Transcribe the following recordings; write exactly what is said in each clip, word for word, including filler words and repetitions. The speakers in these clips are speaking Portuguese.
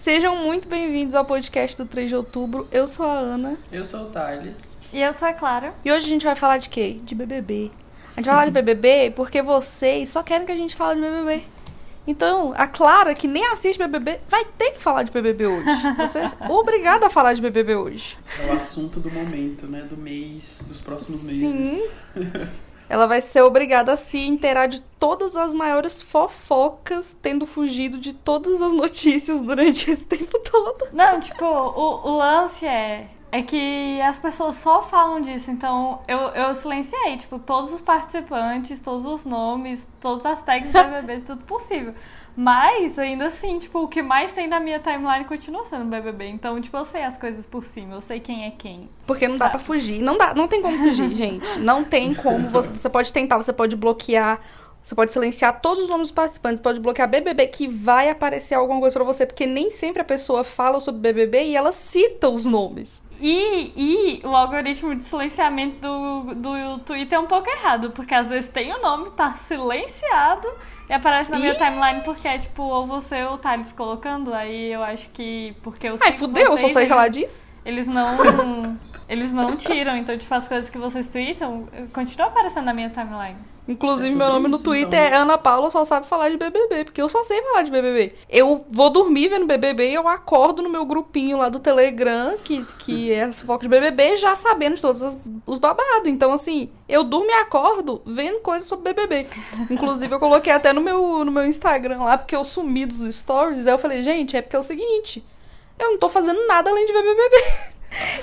Sejam muito bem-vindos ao podcast do três de outubro. Eu sou a Ana. Eu sou o Thales. E eu sou a Clara. E hoje a gente vai falar de quê? De B B B. A gente vai falar de B B B porque vocês só querem que a gente fale de B B B. Então, a Clara, que nem assiste B B B, vai ter que falar de B B B hoje. Você é obrigada a falar de B B B hoje. É o assunto do momento, né? Do mês, dos próximos meses. Sim. Ela vai ser obrigada a se inteirar de todas as maiores fofocas, tendo fugido de todas as notícias durante esse tempo todo. Não, tipo, o, o lance é... É que as pessoas só falam disso, então eu, eu silenciei, tipo, todos os participantes, todos os nomes, todas as tags do B B B, tudo possível. Mas, ainda assim, tipo, o que mais tem na minha timeline continua sendo B B B, então, tipo, eu sei as coisas por cima, eu sei quem é quem. Porque não sabe? Dá pra fugir, não dá, não tem como fugir, gente, não tem como, você, você pode tentar, você pode bloquear... Você pode silenciar todos os nomes dos participantes, pode bloquear B B B, que vai aparecer alguma coisa pra você, porque nem sempre a pessoa fala sobre B B B e ela cita os nomes. E, e o algoritmo de silenciamento do, do Twitter é um pouco errado, porque às vezes tem o nome, tá silenciado, e aparece na e... minha timeline porque é tipo, ou você ou tá descolocando, aí eu acho que... porque eu Ai, fudeu, vocês, eu só sei que ela diz. Eles não... Eles não tiram, então, tipo, as coisas que vocês tweetam continuam aparecendo na minha timeline. Inclusive, meu nome no Twitter é Ana Paula só sabe falar de B B B, porque eu só sei falar de B B B. Eu vou dormir vendo B B B e eu acordo no meu grupinho lá do Telegram, que, que é foco de B B B, já sabendo de todos os babados. Então, assim, eu durmo e acordo vendo coisas sobre B B B. Inclusive, eu coloquei até no meu, no meu Instagram lá, porque eu sumi dos stories. Aí eu falei, gente, é porque é o seguinte, eu não tô fazendo nada além de ver B B B.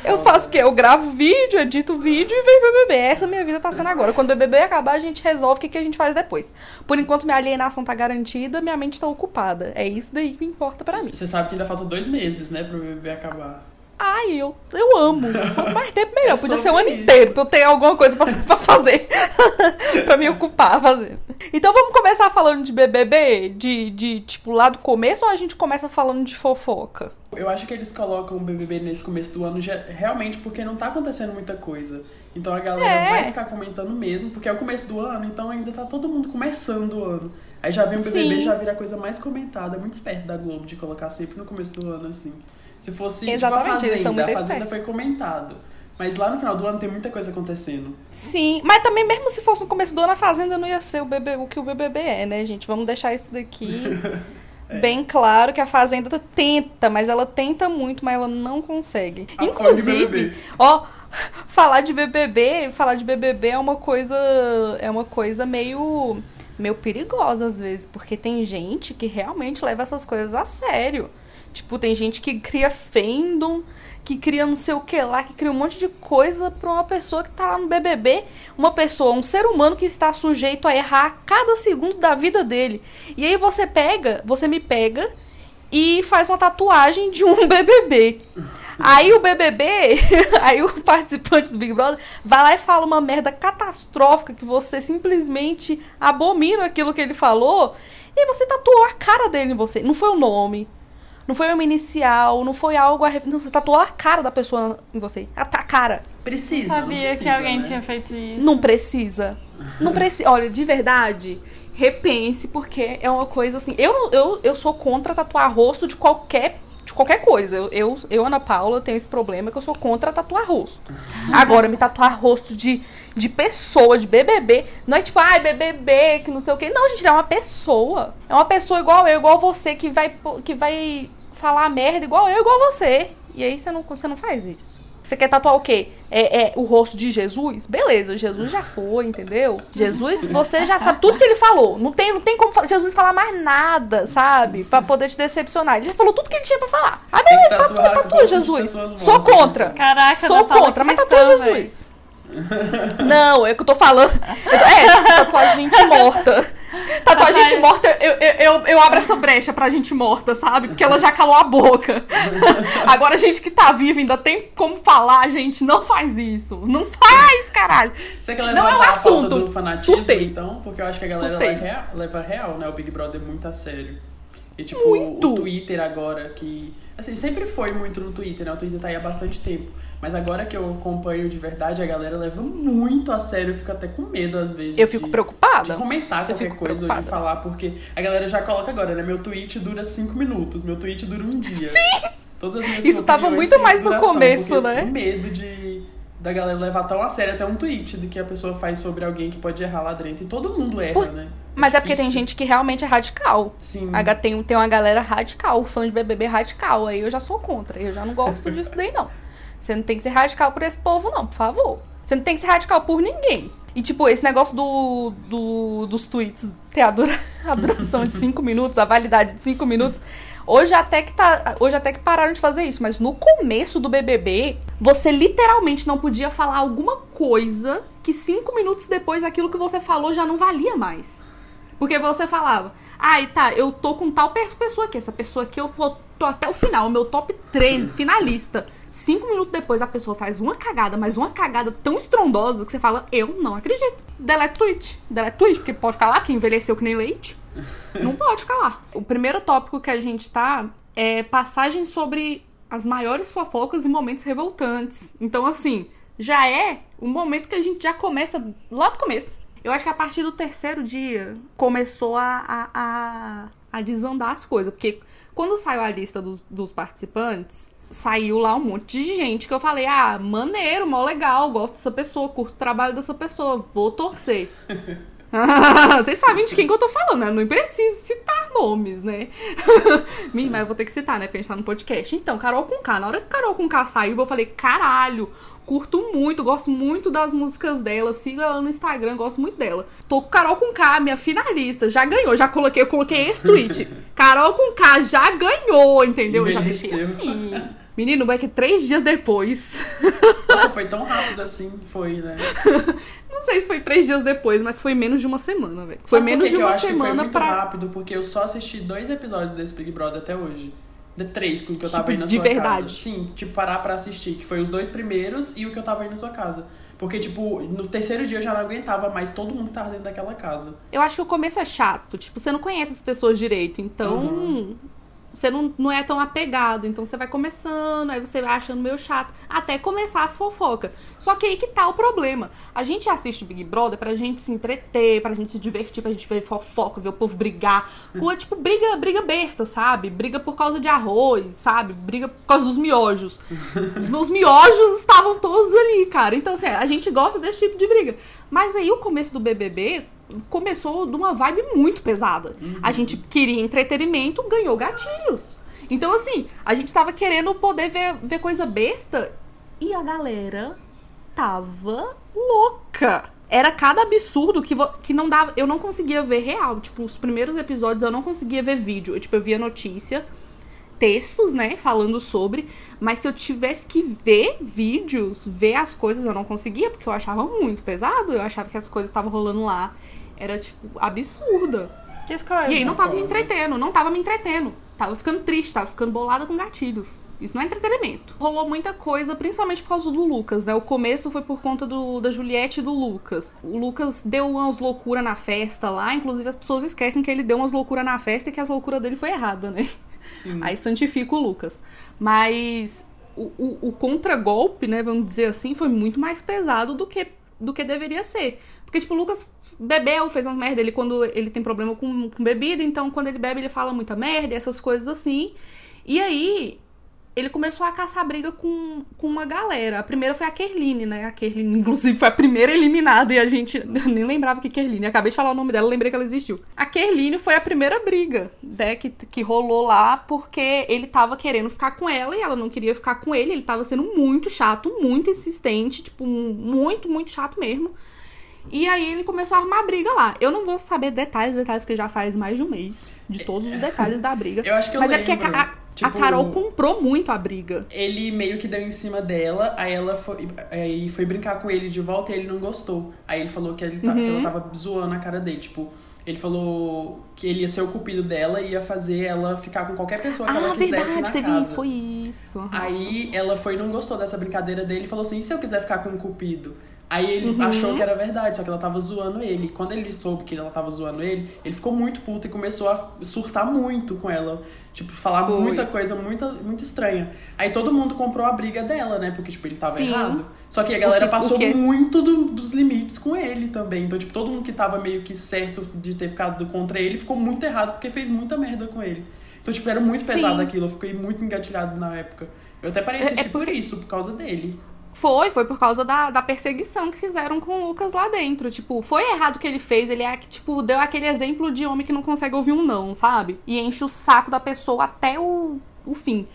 Eu faço o quê? Eu gravo vídeo, edito vídeo e vejo B B B. Essa minha vida tá sendo agora. Quando o B B B acabar, a gente resolve o que, que a gente faz depois. Por enquanto, minha alienação tá garantida, minha mente tá ocupada. É isso daí que importa pra mim. Você sabe que ainda faltam dois meses, né, pro B B B acabar. Ai, eu, eu amo. Quanto mais tempo, melhor. É. Podia ser um ano isso. inteiro, pra eu ter alguma coisa pra, pra fazer. Pra me ocupar, fazer. Então vamos começar falando de B B B? De, de, tipo, lá do começo, ou a gente começa falando de fofoca? Eu acho que eles colocam o B B B nesse começo do ano realmente porque não tá acontecendo muita coisa. Então a galera é. vai ficar comentando mesmo, porque é o começo do ano, então ainda tá todo mundo começando o ano. Aí já vem o B B B, Sim. já vira a coisa mais comentada. É muito esperto da Globo de colocar sempre no começo do ano, assim. Se fosse, Exatamente, tipo, a Fazenda, a Fazenda foi comentado. Mas lá no final do ano tem muita coisa acontecendo. Sim, mas também mesmo se fosse no começo do ano, a Fazenda não ia ser o, B B B, o que o B B B é, né, gente? Vamos deixar isso daqui é. bem claro, que a Fazenda tenta, mas ela tenta muito, mas ela não consegue. A Inclusive, ó, falar de B B B, falar de B B B é uma coisa, é uma coisa meio, meio perigosa às vezes, porque tem gente que realmente leva essas coisas a sério. Tipo, tem gente que cria fandom, que cria não sei o que lá, que cria um monte de coisa pra uma pessoa que tá lá no B B B. Uma pessoa, um ser humano que está sujeito a errar a cada segundo da vida dele. E aí você pega, você me pega e faz uma tatuagem de um B B B. Aí o B B B, aí o participante do Big Brother vai lá e fala uma merda catastrófica que você simplesmente abomina aquilo que ele falou. E aí você tatuou a cara dele em você. Não foi o nome. Não foi uma inicial, não foi algo... A... Não, você tatuou a cara da pessoa em você. A, a cara. Precisa. Eu sabia não precisa, que alguém né? tinha feito isso. Não precisa. Não precisa. Olha, de verdade, repense, porque é uma coisa assim... Eu, eu, eu sou contra tatuar rosto de qualquer, de qualquer coisa. Eu, eu, eu, Ana Paula, tenho esse problema que eu sou contra tatuar rosto. Agora, me tatuar rosto de, de pessoa, de B B B... Não é tipo, ai, ah, B B B, que não sei o quê. Não, gente, é uma pessoa. É uma pessoa igual eu, igual você, que vai... Que vai falar merda igual eu, igual você. E aí você não, você não faz isso. Você quer tatuar o quê? É, é o rosto de Jesus? Beleza, Jesus já foi, entendeu? Jesus, você já sabe tudo que ele falou. Não tem, não tem como Jesus falar mais nada, sabe? Pra poder te decepcionar. Ele já falou tudo que ele tinha pra falar. Ah, beleza, tatua, tatua Jesus. Sou contra. Caraca, Sou contra, mas tatua Jesus. Não, é o que eu tô falando. É, tatuar gente morta. Tatuar gente morta, eu, eu, eu abro essa brecha pra gente morta, sabe? Porque ela já calou a boca. Agora a gente que tá viva ainda tem como falar, gente, não faz isso. Não faz, caralho. Você quer levar não é um assunto. Do fanatismo, Surtei. Então, porque eu acho que a galera leva real, leva real, né? O Big Brother muito a sério. E tipo, muito. O Twitter agora que... Assim, sempre foi muito no Twitter, né? O Twitter tá aí há bastante tempo. Mas agora que eu acompanho de verdade, a galera leva muito a sério. Eu fico até com medo, às vezes. Eu fico de, preocupada. De comentar qualquer coisa ou de falar, porque a galera já coloca agora, né? Meu tweet dura cinco minutos, meu tweet dura um dia. Sim! Todas as minhas Isso tava muito mais no começo, né? Com medo de, da galera levar tão a sério até um tweet do que a pessoa faz sobre alguém que pode errar lá dentro. E todo mundo erra, Por... né? Mas é porque Isso. tem gente que realmente é radical. Sim. Tem, tem uma galera radical, fã de B B B radical. Aí eu já sou contra, eu já não gosto disso daí, não. Você não tem que ser radical por esse povo, não, por favor. Você não tem que ser radical por ninguém. E, tipo, esse negócio do, do, dos tweets ter a, dura, a duração de cinco minutos, a validade de cinco minutos... Hoje até, que tá, hoje até que pararam de fazer isso, mas no começo do B B B, você literalmente não podia falar alguma coisa que cinco minutos depois aquilo que você falou já não valia mais. Porque você falava, ai ah, tá, eu tô com tal pessoa aqui, essa pessoa aqui eu vou, tô até o final, meu top treze, finalista. Cinco minutos depois a pessoa faz uma cagada, mas uma cagada tão estrondosa que você fala, eu não acredito. Delete tweet, delete tweet, porque pode ficar lá que envelheceu que nem leite. Não pode ficar lá. O primeiro tópico que a gente tá é passagem sobre as maiores fofocas e momentos revoltantes. Então, assim, já é o momento que a gente já começa lá do começo. Eu acho que a partir do terceiro dia começou a, a, a, a desandar as coisas. Porque quando saiu a lista dos, dos participantes, saiu lá um monte de gente que eu falei, ah, maneiro, mó legal, gosto dessa pessoa, curto o trabalho dessa pessoa, vou torcer. Vocês sabem de quem que eu tô falando, né? Não preciso citar nomes, né? Mim, mas eu vou ter que citar, né? Porque a gente tá no podcast. Então, Karol Conká. Na hora que Karol Conká saiu, eu falei, caralho, curto muito, gosto muito das músicas dela, siga ela no Instagram, gosto muito dela. Tô com Karol Conká, minha finalista, já ganhou, já coloquei, eu coloquei esse tweet. Karol Conká já ganhou, entendeu? Eu já deixei assim. Menino, é que três dias depois. Nossa, foi tão rápido assim, foi, né? Não sei se foi três dias depois, mas foi menos de uma semana, velho. Foi menos que de que uma eu semana acho que foi muito pra... rápido, porque eu só assisti dois episódios desse Big Brother até hoje. De três, com o que eu tava tipo, aí na sua casa. De verdade. Sim, tipo, parar pra assistir, que foi os dois primeiros e o que eu tava aí na sua casa. Porque, tipo, no terceiro dia eu já não aguentava mais todo mundo que tava dentro daquela casa. Eu acho que o começo é chato, tipo, você não conhece as pessoas direito, então... Uhum. Você não, não é tão apegado, então você vai começando, aí você vai achando meio chato, até começar as fofocas. Só que aí que tá o problema. A gente assiste Big Brother pra gente se entreter, pra gente se divertir, pra gente ver fofoca, ver o povo brigar. Ou, tipo, briga, briga besta, sabe? Briga por causa de arroz, sabe? Briga por causa dos miojos. Os meus miojos estavam todos ali, cara. Então, assim, a gente gosta desse tipo de briga. Mas aí o começo do B B B... começou de uma vibe muito pesada. Uhum. A gente queria entretenimento, ganhou gatilhos. Então, assim, a gente tava querendo poder ver, ver coisa besta e a galera tava louca. Era cada absurdo que, que não dava... Eu não conseguia ver real. Tipo, os primeiros episódios eu não conseguia ver vídeo. Eu, tipo, eu via notícia, textos, né, falando sobre. Mas se eu tivesse que ver vídeos, ver as coisas, eu não conseguia. Porque eu achava muito pesado. Eu achava que as coisas estavam rolando lá. Era, tipo, absurda. Que escolha, e aí não tava me entretendo, não tava me entretendo. Tava ficando triste, tava ficando bolada com gatilhos. Isso não é entretenimento. Rolou muita coisa, principalmente por causa do Lucas, né? O começo foi por conta do, da Juliette e do Lucas. O Lucas deu umas loucuras na festa lá. Inclusive, as pessoas esquecem que ele deu umas loucuras na festa e que as loucuras dele foi errada, né? Sim. Aí santifica o Lucas. Mas o, o, o contragolpe, né? Vamos dizer assim, foi muito mais pesado do que, do que deveria ser. Porque, tipo, o Lucas... bebeu, fez umas merda, ele quando ele tem problema com, com bebida, então quando ele bebe ele fala muita merda, essas coisas assim. E aí, ele começou a caçar briga com, com uma galera. A primeira foi a Kerline, né? A Kerline, inclusive, foi a primeira eliminada e a gente nem lembrava que Kerline. Acabei de falar o nome dela, lembrei que ela existiu. A Kerline foi a primeira briga, né? Que, que rolou lá porque ele tava querendo ficar com ela e ela não queria ficar com ele. Ele tava sendo muito chato, muito insistente, tipo, muito, muito chato mesmo. E aí ele começou a armar briga lá. Eu não vou saber detalhes, detalhes, porque já faz mais de um mês de todos os detalhes da briga. Eu acho que eu Mas lembro. É porque a, tipo, a Karol comprou muito a briga. Ele meio que deu em cima dela, aí ela foi, aí foi brincar com ele de volta e ele não gostou. Aí ele falou que, ele tá, uhum. que ela tava zoando a cara dele, tipo... Ele falou que ele ia ser o cupido dela e ia fazer ela ficar com qualquer pessoa que ah, ela quisesse verdade, na casa. Ah, verdade, teve isso, foi isso. Uhum. Aí ela foi e não gostou dessa brincadeira dele e falou assim, e se eu quiser ficar com o cupido? Aí ele uhum. achou que era verdade, só que ela tava zoando ele. Quando ele soube que ela tava zoando ele, ele ficou muito puto e começou a surtar muito com ela. Tipo, falar Foi. muita coisa, muita, muito estranha. Aí todo mundo comprou a briga dela, né? Porque, tipo, ele tava Sim. errado. Só que a galera que, passou muito do, dos limites com ele também. Então, tipo, todo mundo que tava meio que certo de ter ficado contra ele, ficou muito errado porque fez muita merda com ele. Então, tipo, era muito pesado Sim. aquilo. Eu fiquei muito engatilhado na época. Eu até parei assistir é, é por... por isso, por causa dele. Foi, foi por causa da, da perseguição que fizeram com o Lucas lá dentro. Tipo, foi errado o que ele fez. Ele é, tipo, deu aquele exemplo de homem que não consegue ouvir um não, sabe? E enche o saco da pessoa até o, o fim.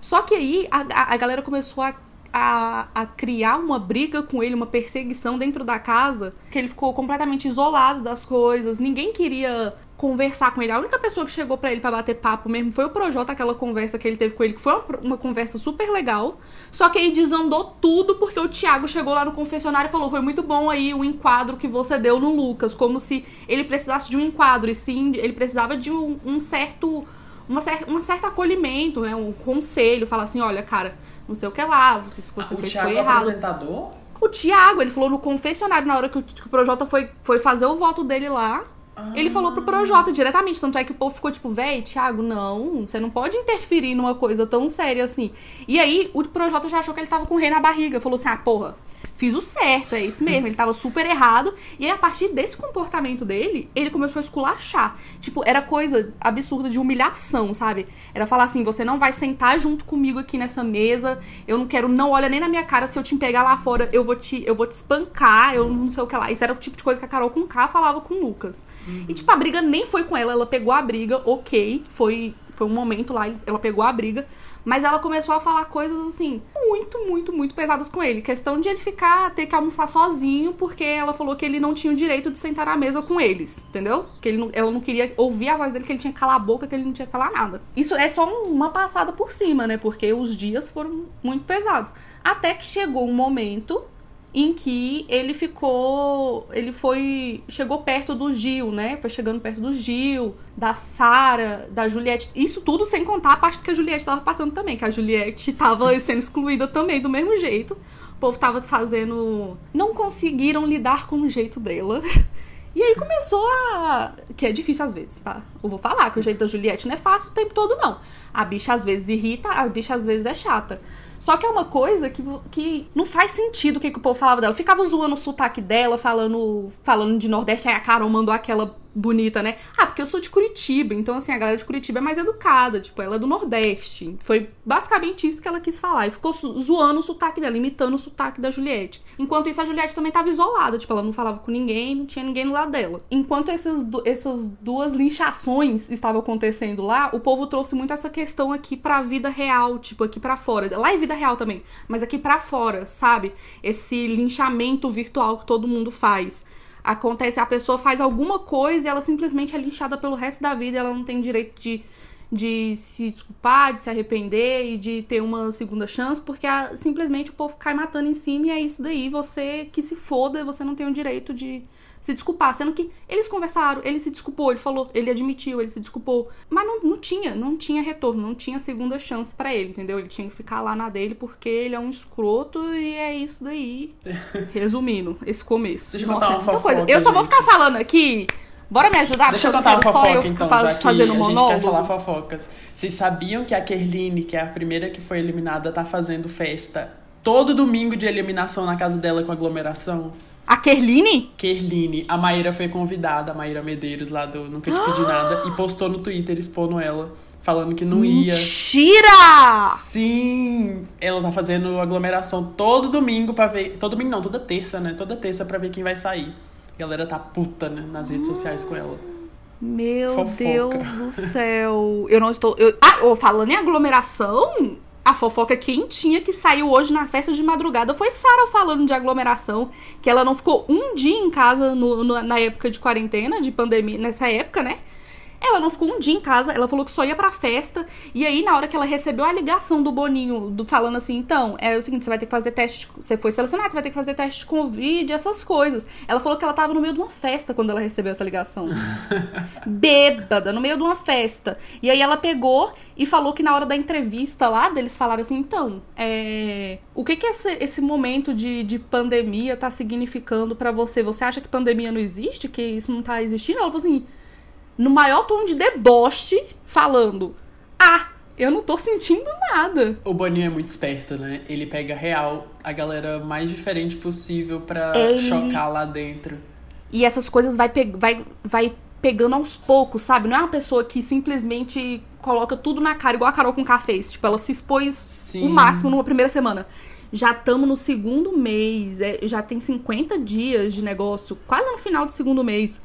Só que aí a, a galera começou a, a, a criar uma briga com ele, uma perseguição dentro da casa, que ele ficou completamente isolado das coisas. Ninguém queria conversar com ele. A única pessoa que chegou pra ele pra bater papo mesmo foi o Projota, aquela conversa que ele teve com ele, que foi uma, uma conversa super legal. Só que aí desandou tudo porque o Thiago chegou lá no confessionário e falou: foi muito bom aí o enquadro que você deu no Lucas, como se ele precisasse de um enquadro, e sim, ele precisava de um, um certo uma cer- um certo acolhimento, né? Um conselho, falar assim: olha, cara, não sei o que lá, isso que você ah, fez foi errado. O Thiago apresentador? O Thiago, ele falou no confessionário, na hora que o, que o Projota foi, foi fazer o voto dele lá. Ele falou pro Projota diretamente, tanto é que o povo ficou tipo: véi, Thiago, não, você não pode interferir numa coisa tão séria assim. E aí, o Projota já achou que ele tava com o rei na barriga, falou assim: ah, porra, fiz o certo, é isso mesmo, ele tava super errado. E aí, a partir desse comportamento dele, ele começou a esculachar. Tipo, era coisa absurda de humilhação, sabe? Era falar assim: você não vai sentar junto comigo aqui nessa mesa, eu não quero, não olha nem na minha cara, se eu te pegar lá fora, eu vou te, eu vou te espancar, eu não sei o que lá. Isso era o tipo de coisa que a Karol Conká falava com o Lucas. E, tipo, a briga nem foi com ela. Ela pegou a briga, ok. Foi, foi um momento lá, ela pegou a briga. Mas ela começou a falar coisas, assim, muito, muito, muito pesadas com ele. Questão de ele ficar, ter que almoçar sozinho, porque ela falou que ele não tinha o direito de sentar na mesa com eles, entendeu? Que ele não, ela não queria ouvir a voz dele, que ele tinha que calar a boca, que ele não tinha que falar nada. Isso é só uma passada por cima, né? Porque os dias foram muito pesados. Até que chegou um momento em que ele ficou, ele foi, chegou perto do Gil, né, foi chegando perto do Gil, da Sarah, da Juliette, isso tudo sem contar a parte que a Juliette tava passando também, que a Juliette tava sendo excluída também, do mesmo jeito, o povo tava fazendo, não conseguiram lidar com o jeito dela, e aí começou a, que é difícil às vezes, tá, eu vou falar que o jeito da Juliette não é fácil o tempo todo não, a bicha às vezes irrita, a bicha às vezes é chata. Só que é uma coisa que, que não faz sentido o que, que o povo falava dela. Eu ficava zoando o sotaque dela, falando, falando de Nordeste. Aí a Carol mandou aquela bonita, né? Ah, porque eu sou de Curitiba, então assim, a galera de Curitiba é mais educada. Tipo, ela é do Nordeste. Foi basicamente isso que ela quis falar. E ficou zoando o sotaque dela, imitando o sotaque da Juliette. Enquanto isso, a Juliette também tava isolada. Tipo, ela não falava com ninguém, não tinha ninguém do lado dela. Enquanto essas, essas duas linchações estavam acontecendo lá, o povo trouxe muito essa questão aqui pra vida real, tipo, aqui pra fora. Lá em vida real também, mas aqui pra fora, sabe? Esse linchamento virtual que todo mundo faz. Acontece, a pessoa faz alguma coisa e ela simplesmente é linchada pelo resto da vida, ela não tem direito de, de se desculpar, de se arrepender e de ter uma segunda chance, porque a, simplesmente o povo cai matando em cima e é isso daí, você que se foda, você não tem o direito de se desculpar, sendo que eles conversaram, ele se desculpou, ele falou, ele admitiu, ele se desculpou, mas não, não tinha, não tinha retorno, não tinha segunda chance pra ele, entendeu? Ele tinha que ficar lá na dele porque ele é um escroto e é isso daí. Resumindo, esse começo. Deixa Nossa, eu é muita coisa. Eu só gente. vou ficar falando aqui. Bora me ajudar? Deixa eu contar a fofoca, eu então, faz, já que fazendo a monólogo. gente quer falar fofocas. Vocês sabiam que a Kerline, que é a primeira que foi eliminada, tá fazendo festa todo domingo de eliminação na casa dela com aglomeração? A Kerline? Kerline. A Maíra foi convidada, a Maíra Medeiros, lá do Nunca Te Pedi Nada, e postou no Twitter expondo ela, falando que não ia. Mentira! Sim! Ela tá fazendo aglomeração todo domingo pra ver... Todo domingo não, toda terça, né? Toda terça pra ver quem vai sair. A galera tá puta, né? Nas redes hum, sociais com ela. Meu Fofoca. Deus do céu! Eu não estou... Eu... Ah, oh, falando em aglomeração... A fofoca quentinha que saiu hoje na festa de madrugada foi Sarah falando de aglomeração, que ela não ficou um dia em casa no, no, na época de quarentena, de pandemia, nessa época, né? Ela não ficou um dia em casa, ela falou que só ia pra festa. E aí, na hora que ela recebeu a ligação do Boninho, do, falando assim, então, é o seguinte, você vai ter que fazer teste, você foi selecionado, você vai ter que fazer teste de Covid, essas coisas. Ela falou que ela tava no meio de uma festa quando ela recebeu essa ligação. Bêbada, no meio de uma festa. E aí ela pegou e falou que na hora da entrevista lá, deles falaram assim, então, é, o que que esse, esse momento de, de pandemia tá significando pra você? Você acha que pandemia não existe? Que isso não tá existindo? Ela falou assim... no maior tom de deboche, falando, ah, eu não tô sentindo nada. O Boninho é muito esperto, né? Ele pega real a galera mais diferente possível pra Ele... chocar lá dentro. E essas coisas vai, pe- vai, vai pegando aos poucos, sabe? Não é uma pessoa que simplesmente coloca tudo na cara, igual a Karol Conká fez. Tipo, ela se expôs Sim. o máximo numa primeira semana. Já estamos no segundo mês, é, já tem cinquenta dias de negócio, quase no final do segundo mês.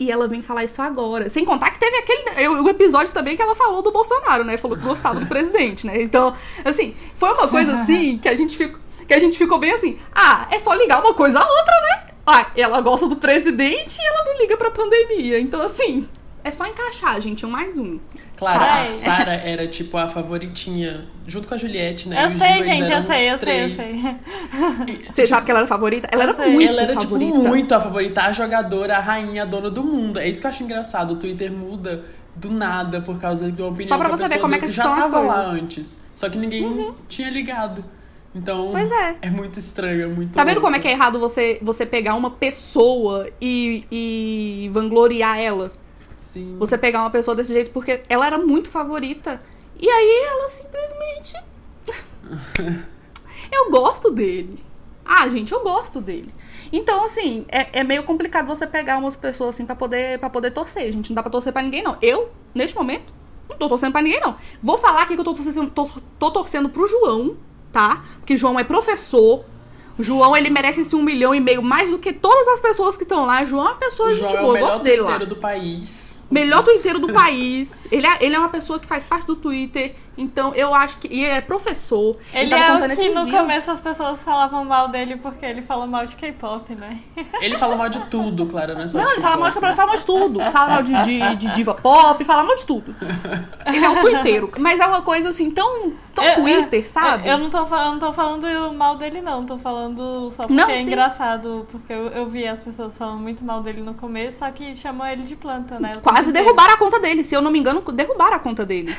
E ela vem falar isso agora. Sem contar que teve aquele... o episódio também que ela falou do Bolsonaro, né? Falou que gostava do presidente, né? Então, assim, foi uma coisa assim que a gente ficou, que a gente ficou bem assim... ah, é só ligar uma coisa à outra, né? Ah, ela gosta do presidente e ela não liga pra pandemia. Então, assim, é só encaixar, gente. Um mais um. Claro, tá. A Sarah era, tipo, a favoritinha. Junto com a Juliette, né? Eu sei, gente. Eu sei, eu sei, eu sei. Você sabe que ela era a favorita? Ela era muito favorita. Ela era, tipo, muito a favorita. A jogadora, a rainha, a dona do mundo. É isso que eu acho engraçado. O Twitter muda do nada por causa de uma opinião. Só pra você ver como é que são as coisas. Já tava lá antes. Só que ninguém uhum. tinha ligado. Então, pois é. É muito estranho, é muito... Tá vendo louco. Como é que é errado você, você pegar uma pessoa e, e vangloriar ela? Sim. Você pegar uma pessoa desse jeito, porque ela era muito favorita. E aí ela simplesmente... eu gosto dele. Ah, gente, eu gosto dele. Então, assim, é, é meio complicado você pegar umas pessoas assim pra poder, pra poder torcer. Gente, não dá pra torcer pra ninguém, não. Eu, neste momento, não tô torcendo pra ninguém, não. Vou falar aqui que eu tô torcendo, tô, tô torcendo pro João, tá? Porque João é professor. O João, ele merece esse um milhão e meio mais do que todas as pessoas que estão lá. O João é uma pessoa gente boa, eu gosto dele lá. O João é o melhor do inteiro do país. Melhor do inteiro do país. Ele é, ele é uma pessoa que faz parte do Twitter. Então, eu acho que... e é professor. Ele, ele tava contando é o que no dias. Começo as pessoas falavam mal dele porque ele falou mal de K-pop, né? Ele fala mal de tudo, claro. Não, é só não ele fala mal de K-pop. Ele fala mal de tudo. Fala mal de, de, de diva pop. Fala mal de tudo. Ele é um twitteiro. Mas é uma coisa, assim, tão, tão eu, Twitter, eu, sabe? Eu não tô, não tô falando mal dele, não. Tô falando só porque não, é sim. engraçado. Porque eu, eu vi as pessoas falando muito mal dele no começo, só que chamou ele de planta, né? Quase. Mas derrubaram a conta dele, se eu não me engano, derrubaram a conta dele.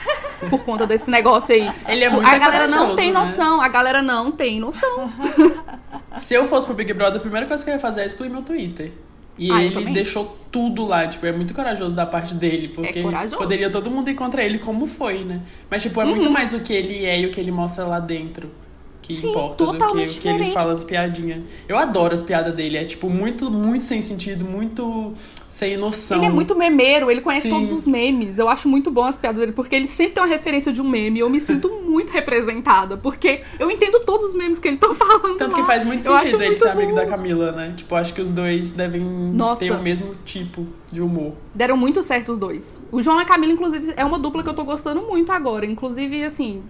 Por conta desse negócio aí. Ele é muito a galera não tem noção, né? A galera não tem noção. Se eu fosse pro Big Brother, a primeira coisa que eu ia fazer é excluir meu Twitter. E ah, ele deixou tudo lá, tipo, é muito corajoso da parte dele, porque é poderia todo mundo ir contra ele, como foi, né? Mas, tipo, é uhum. muito mais o que ele é e o que ele mostra lá dentro. Que Sim, importa do que, o que ele fala as piadinhas. Eu adoro as piadas dele, é, tipo, muito, muito sem sentido, muito... sem noção. Ele é muito memeiro, ele conhece Sim. todos os memes. Eu acho muito bom as piadas dele, porque ele sempre tem uma referência de um meme. Eu me sinto muito representada, porque eu entendo todos os memes que ele tá falando. Tanto lá. Que faz muito eu sentido ele muito ser amigo da Camila, né? Tipo, acho que os dois devem Nossa. Ter o mesmo tipo de humor. Deram muito certo os dois. O João e a Camila, inclusive, é uma dupla que eu tô gostando muito agora. Inclusive, assim,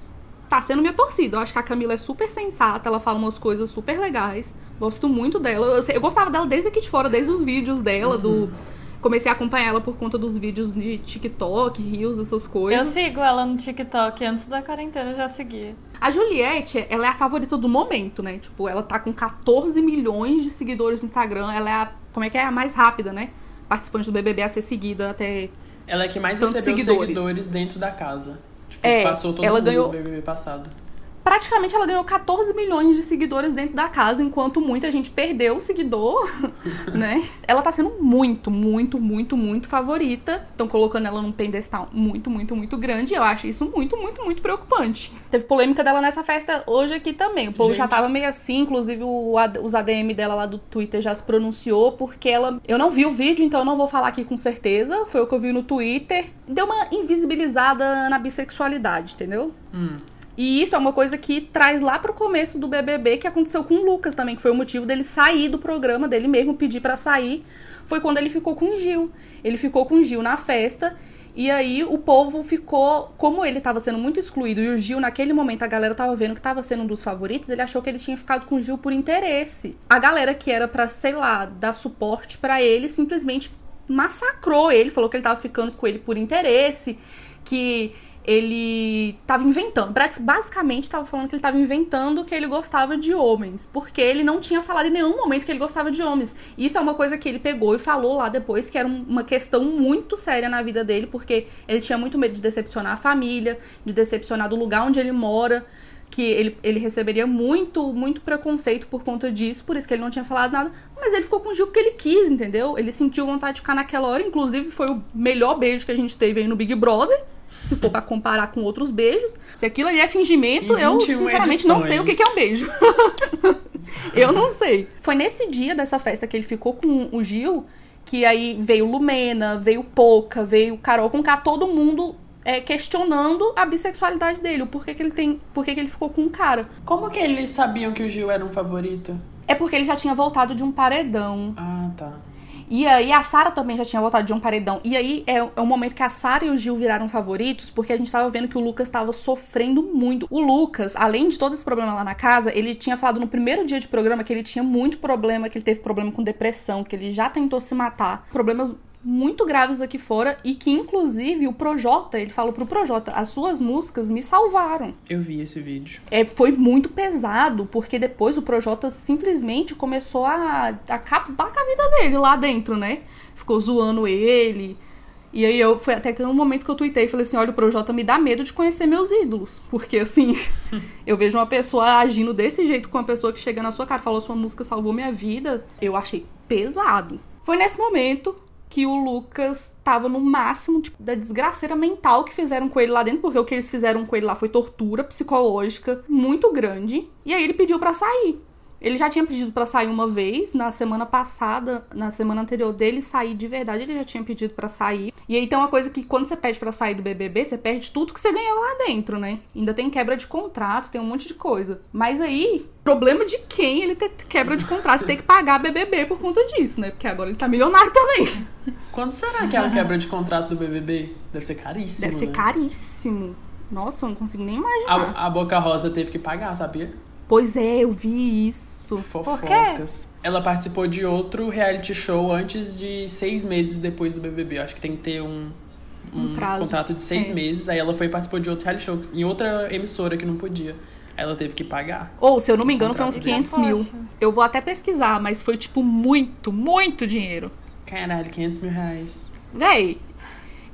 tá sendo minha torcida. Eu acho que a Camila é super sensata, ela fala umas coisas super legais. Gosto muito dela. Eu, eu gostava dela desde aqui de fora, desde os vídeos dela, uhum. do... comecei a acompanhar ela por conta dos vídeos de TikTok, Reels, essas coisas. Eu sigo ela no TikTok, antes da quarentena eu já seguia. A Juliette, ela é a favorita do momento, né? Tipo, ela tá com catorze milhões de seguidores no Instagram. Ela é a, como é que é? A mais rápida, né? Participante do B B B a ser seguida até... ela é que mais recebeu seguidores. seguidores dentro da casa. Tipo, é, passou todo ela mundo ganhou... no B B B passado. Praticamente ela ganhou catorze milhões de seguidores dentro da casa, enquanto muita gente perdeu o seguidor, né? Ela tá sendo muito, muito, muito, muito favorita. Estão colocando ela num pedestal muito, muito, muito grande. E eu acho isso muito, muito, muito preocupante. Teve polêmica dela nessa festa hoje aqui também. O povo gente. já tava meio assim, inclusive o, os A D M dela lá do Twitter já se pronunciou, porque ela... eu não vi o vídeo, então eu não vou falar aqui com certeza. Foi o que eu vi no Twitter. Deu uma invisibilizada na bissexualidade, entendeu? Hum. E isso é uma coisa que traz lá pro começo do B B B, que aconteceu com o Lucas também, que foi o motivo dele sair do programa, dele mesmo pedir pra sair, foi quando ele ficou com o Gil. Ele ficou com o Gil na festa, e aí o povo ficou, como ele tava sendo muito excluído, e o Gil naquele momento a galera tava vendo que tava sendo um dos favoritos, ele achou que ele tinha ficado com o Gil por interesse. A galera que era pra, sei lá, dar suporte pra ele, simplesmente massacrou ele, falou que ele tava ficando com ele por interesse, que ele tava inventando, basicamente tava falando que ele tava inventando que ele gostava de homens, porque ele não tinha falado em nenhum momento que ele gostava de homens. Isso é uma coisa que ele pegou e falou lá depois, que era uma questão muito séria na vida dele, porque ele tinha muito medo de decepcionar a família, de decepcionar do lugar onde ele mora, que ele, ele receberia muito, muito preconceito por conta disso, por isso que ele não tinha falado nada, mas ele ficou com o Gil porque ele quis, entendeu? Ele sentiu vontade de ficar naquela hora, inclusive foi o melhor beijo que a gente teve aí no Big Brother, se for pra comparar com outros beijos. Se aquilo ali é fingimento, eu sinceramente edições. não sei o que, que é um beijo. Eu não sei. Foi nesse dia dessa festa que ele ficou com o Gil, que aí veio Lumena, veio Pocah, veio Karol Conká, todo mundo... É, questionando a bissexualidade dele, o porquê que ele tem, porquê que ele ficou com um cara. Como que eles sabiam que o Gil era um favorito? É porque ele já tinha voltado de um paredão. Ah, tá. E aí a Sarah também já tinha voltado de um paredão. E aí é, é um momento que a Sarah e o Gil viraram favoritos, porque a gente tava vendo que o Lucas tava sofrendo muito. O Lucas, além de todo esse problema lá na casa, ele tinha falado no primeiro dia de programa que ele tinha muito problema, que ele teve problema com depressão, que ele já tentou se matar. Problemas muito graves aqui fora, e que inclusive o Projota, ele falou pro Projota, as suas músicas me salvaram. Eu vi esse vídeo. É, foi muito pesado, porque depois o Projota simplesmente começou a, a acabar com a vida dele lá dentro, né? Ficou zoando ele. E aí eu, foi até que um momento que eu tuitei e falei assim, olha, o Projota me dá medo de conhecer meus ídolos, porque assim, eu vejo uma pessoa agindo desse jeito com uma pessoa que chega na sua cara e fala, sua música salvou minha vida. Eu achei pesado. Foi nesse momento que o Lucas tava no máximo tipo, da desgraceira mental que fizeram com ele lá dentro, porque o que eles fizeram com ele lá foi tortura psicológica muito grande, e aí ele pediu pra sair. Ele já tinha pedido pra sair uma vez, na semana passada, na semana anterior dele sair de verdade, ele já tinha pedido pra sair. E aí tem uma coisa que quando você pede pra sair do B B B, você perde tudo que você ganhou lá dentro, né? Ainda tem quebra de contrato, tem um monte de coisa. Mas aí, problema de quem ele ter quebra de contrato, tem que pagar B B B por conta disso, né? Porque agora ele tá milionário também. Quanto será que é a quebra de contrato do B B B? Deve ser caríssimo, Deve ser né? caríssimo. Nossa, eu não consigo nem imaginar. A, a Boca Rosa teve que pagar, sabia? Pois é, eu vi isso. Fofocas. Ela participou de outro reality show antes de seis meses depois do B B B. Eu acho que tem que ter um, um, um prazo. contrato de seis é. meses. Aí ela foi e participou de outro reality show em outra emissora que não podia. Ela teve que pagar. Ou, se eu não me engano, foi uns quinhentos mil. Eu vou até pesquisar, mas foi tipo muito, muito dinheiro. Caralho, quinhentos mil reais. Véi.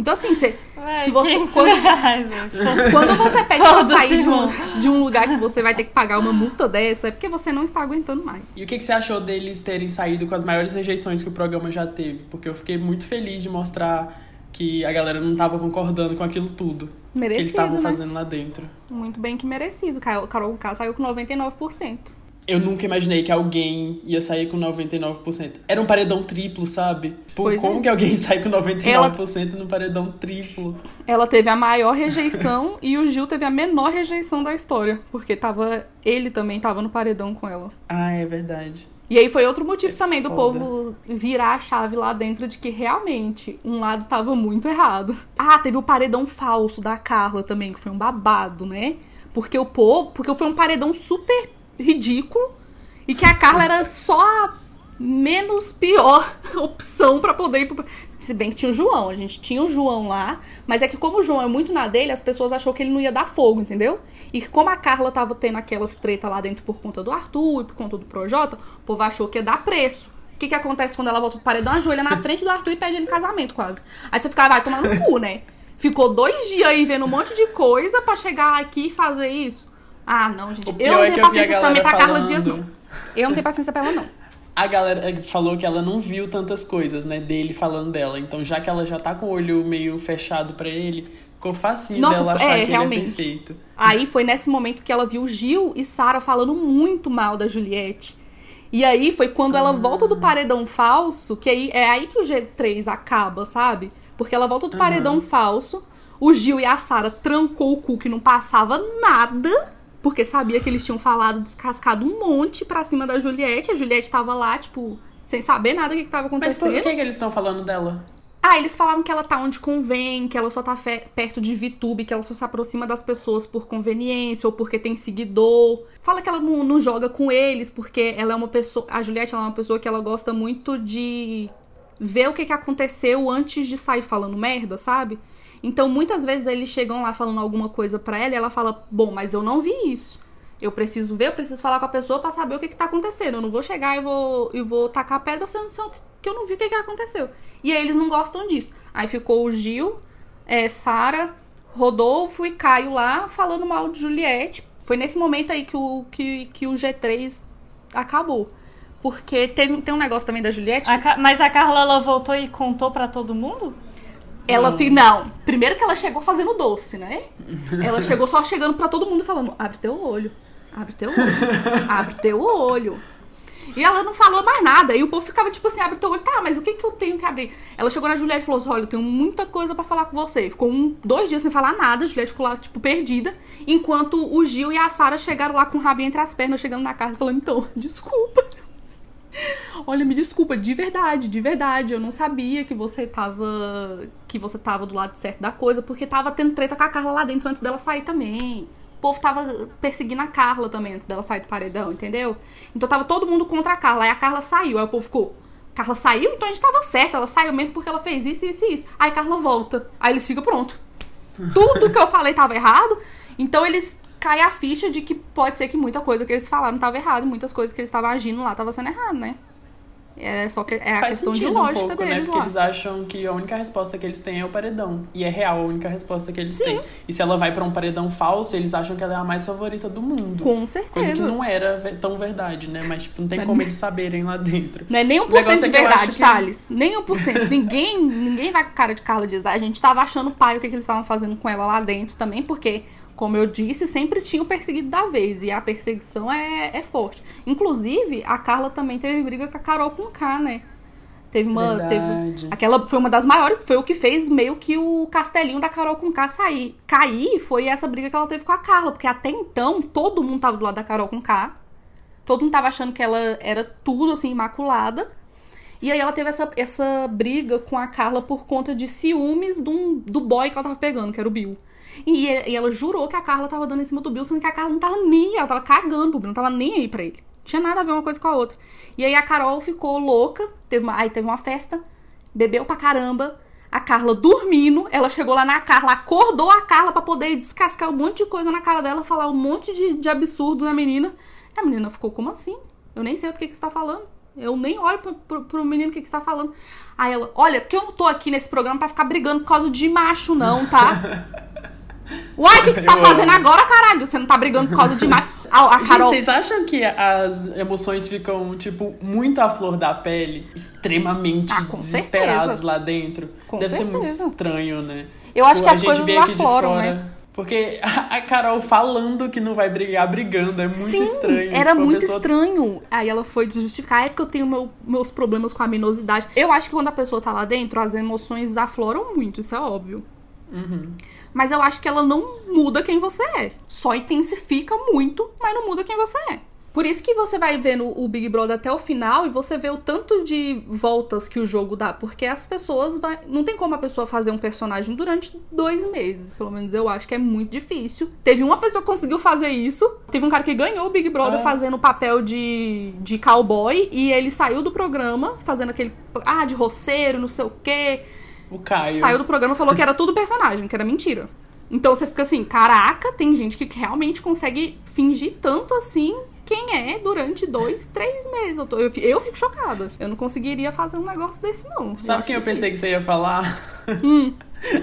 Então, assim, cê, Ué, se você. Quando, quando você pede pra sair de um, de um lugar que você vai ter que pagar uma multa dessa, é porque você não está aguentando mais. E o que, que você achou deles terem saído com as maiores rejeições que o programa já teve? Porque eu fiquei muito feliz de mostrar que a galera não estava concordando com aquilo tudo. Merecido, que eles estavam né? fazendo lá dentro. Muito bem que merecido. Karol Conká saiu com noventa e nove por cento. Eu nunca imaginei que alguém ia sair com noventa e nove por cento. Era um paredão triplo, sabe? Pô, pois como é. que alguém sai com noventa e nove por cento Ela... no paredão triplo? Ela teve a maior rejeição e o Gil teve a menor rejeição da história. Porque tava, ele também tava no paredão com ela. Ah, é verdade. E aí foi outro motivo é também foda. do povo virar a chave lá dentro de que realmente um lado tava muito errado. Ah, teve o paredão falso da Carla também, que foi um babado, né? Porque o povo... Porque foi um paredão super... ridículo, e que a Carla era só a menos pior opção pra poder ir pro... Se bem que tinha o João, a gente tinha o João lá, mas é que como o João é muito na dele, as pessoas achou que ele não ia dar fogo, entendeu? E como a Carla tava tendo aquelas tretas lá dentro por conta do Arthur e por conta do Projota, o povo achou que ia dar preço. O que que acontece quando ela volta do paredão? A joelha na frente do Arthur e pede ele em casamento, quase. Aí você ficava, vai tomar no cu, né? Ficou dois dias aí vendo um monte de coisa pra chegar aqui e fazer isso. Ah, não, gente. Eu não tenho é eu paciência também pra falando. Carla Dias, não. Eu não tenho paciência pra ela, não. A galera falou que ela não viu tantas coisas, né, dele falando dela. Então, já que ela já tá com o olho meio fechado pra ele, ficou facinho Nossa, dela achar é, que realmente. ele é perfeito. Aí foi nesse momento que ela viu Gil e Sarah falando muito mal da Juliette. E aí foi quando ah. ela volta do paredão falso, que aí, é aí que o G três acaba, sabe? Porque ela volta do ah. paredão falso, o Gil e a Sarah trancou o cu que não passava nada... Porque sabia que eles tinham falado, descascado um monte pra cima da Juliette. A Juliette tava lá, tipo, sem saber nada do que, que tava acontecendo. Mas por que, que eles estão falando dela? Ah, eles falaram que ela tá onde convém, que ela só tá fe- perto de Viih Tube, que ela só se aproxima das pessoas por conveniência ou porque tem seguidor. Fala que ela não, não joga com eles, porque ela é uma pessoa... A Juliette ela é uma pessoa que ela gosta muito de ver o que, que aconteceu antes de sair falando merda, sabe? Então, muitas vezes eles chegam lá falando alguma coisa pra ela e ela fala, bom, mas eu não vi isso. Eu preciso ver, eu preciso falar com a pessoa pra saber o que que tá acontecendo. Eu não vou chegar e vou, e vou tacar a pedra sendo que eu não vi o que que aconteceu. E aí eles não gostam disso. Aí ficou o Gil, é, Sarah, Rodolfo e Caio lá falando mal de Juliette. Foi nesse momento aí que o, que, que o G três acabou. Porque teve, tem um negócio também da Juliette. A, mas a Carla, ela voltou e contou pra todo mundo? Ela, hum. não, primeiro que ela chegou fazendo doce, né? Ela chegou só chegando pra todo mundo falando, abre teu olho, abre teu olho, abre teu olho. E ela não falou mais nada. E o povo ficava tipo assim, abre teu olho. Tá, mas o que que eu tenho que abrir? Ela chegou na Juliette e falou assim, olha, eu tenho muita coisa pra falar com você. Ficou um, dois dias sem falar nada. A Juliette ficou lá, tipo, perdida. Enquanto o Gil e a Sarah chegaram lá com o rabinho entre as pernas, chegando na casa, falando, então, desculpa. Olha, me desculpa, de verdade, de verdade. Eu não sabia que você tava, que você tava do lado certo da coisa, porque tava tendo treta com a Carla lá dentro antes dela sair também. O povo tava perseguindo a Carla também antes dela sair do paredão, entendeu? Então tava todo mundo contra a Carla. Aí a Carla saiu, aí o povo ficou, Carla saiu? Então a gente tava certo, ela saiu mesmo porque ela fez isso, isso e isso. Aí a Carla volta, aí eles ficam, pronto, tudo que eu falei tava errado. Então eles caem a ficha de que pode ser que muita coisa que eles falaram tava errada, muitas coisas que eles estavam agindo lá tava sendo errado, né? É só que é a questão de lógica um pouco, deles, né? Porque lá eles acham que a única resposta que eles têm é o paredão. E é real a única resposta que eles Sim. têm. E se ela vai pra um paredão falso, eles acham que ela é a mais favorita do mundo. Com certeza. Coisa que não era tão verdade, né? Mas tipo, não tem não como é... eles saberem lá dentro. Não é nem um por cento de verdade, que... Thales. Nem um por cento. Ninguém, ninguém vai com a cara de Carla Dias. A gente tava achando pai o que, que eles estavam fazendo com ela lá dentro também, porque... Como eu disse, sempre tinha o perseguido da vez. E a perseguição é, é forte. Inclusive, a Carla também teve briga com a Karol Conká, né? Teve uma... Teve, aquela foi uma das maiores... Foi o que fez meio que o castelinho da Karol Conká sair. Cair foi essa briga que ela teve com a Carla. Porque até então, todo mundo tava do lado da Karol Conká. Todo mundo tava achando que ela era tudo, assim, imaculada. E aí ela teve essa, essa briga com a Carla por conta de ciúmes do, do boy que ela tava pegando, que era o Bill. E, e ela jurou que a Carla tava dando em cima do Bill, sendo que a Carla não tava nem, ela tava cagando pro Bill, não tava nem aí pra ele. Não tinha nada a ver uma coisa com a outra. E aí a Karol ficou louca, teve uma, aí teve uma festa, bebeu pra caramba, a Carla dormindo, ela chegou lá na Carla, acordou a Carla pra poder descascar um monte de coisa na cara dela, falar um monte de, de absurdo na menina. A menina ficou, como assim? Eu nem sei do que que você tá falando. Eu nem olho pro, pro, pro menino que, que você tá falando. Aí ela, olha, porque eu não tô aqui nesse programa pra ficar brigando por causa de macho, não, tá? Uai, o que, que você tá fazendo agora, caralho? Você não tá brigando por causa de macho. A, a Carol... Gente, vocês acham que as emoções ficam, tipo, muito à flor da pele? Extremamente ah, desesperadas lá dentro? Com Deve certeza. Ser muito estranho, né? Eu acho Pô, que as coisas afloram, né? Porque a Carol falando que não vai brigar, brigando, é muito Sim, estranho. era tipo, muito pessoa... estranho. Aí ela foi desjustificar, é porque eu tenho meu, meus problemas com a minosidade. Eu acho que quando a pessoa tá lá dentro, as emoções afloram muito, isso é óbvio. Uhum. Mas eu acho que ela não muda quem você é. Só intensifica muito, mas não muda quem você é. Por isso que você vai vendo o Big Brother até o final e você vê o tanto de voltas que o jogo dá. Porque as pessoas... Vai... Não tem como a pessoa fazer um personagem durante dois meses. Pelo menos eu acho que é muito difícil. Teve uma pessoa que conseguiu fazer isso. Teve um cara que ganhou o Big Brother é. fazendo o papel de, de cowboy. E ele saiu do programa fazendo aquele... Ah, de roceiro, não sei o quê... O Caio. Saiu do programa e falou que era tudo personagem, que era mentira. Então você fica assim, caraca, tem gente que realmente consegue fingir tanto assim quem é durante dois, três meses. Eu, tô, eu, eu fico chocada. Eu não conseguiria fazer um negócio desse, não. Sabe quem eu pensei que você ia falar? Hum.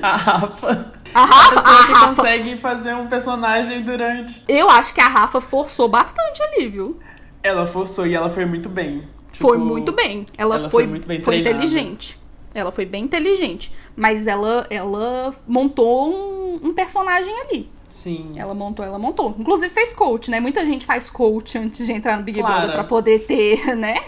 A Rafa. A Rafa? A pessoa a que Rafa. Consegue fazer um personagem durante... Eu acho que a Rafa forçou bastante ali, viu? Ela forçou e ela foi muito bem. Tipo, foi muito bem. Ela, ela foi, foi, muito bem foi inteligente. Ela foi bem inteligente, mas ela, ela montou um, um personagem ali. Sim. Ela montou, ela montou. Inclusive fez coach, né? Muita gente faz coach antes de entrar no Big claro. Brother pra poder ter, né?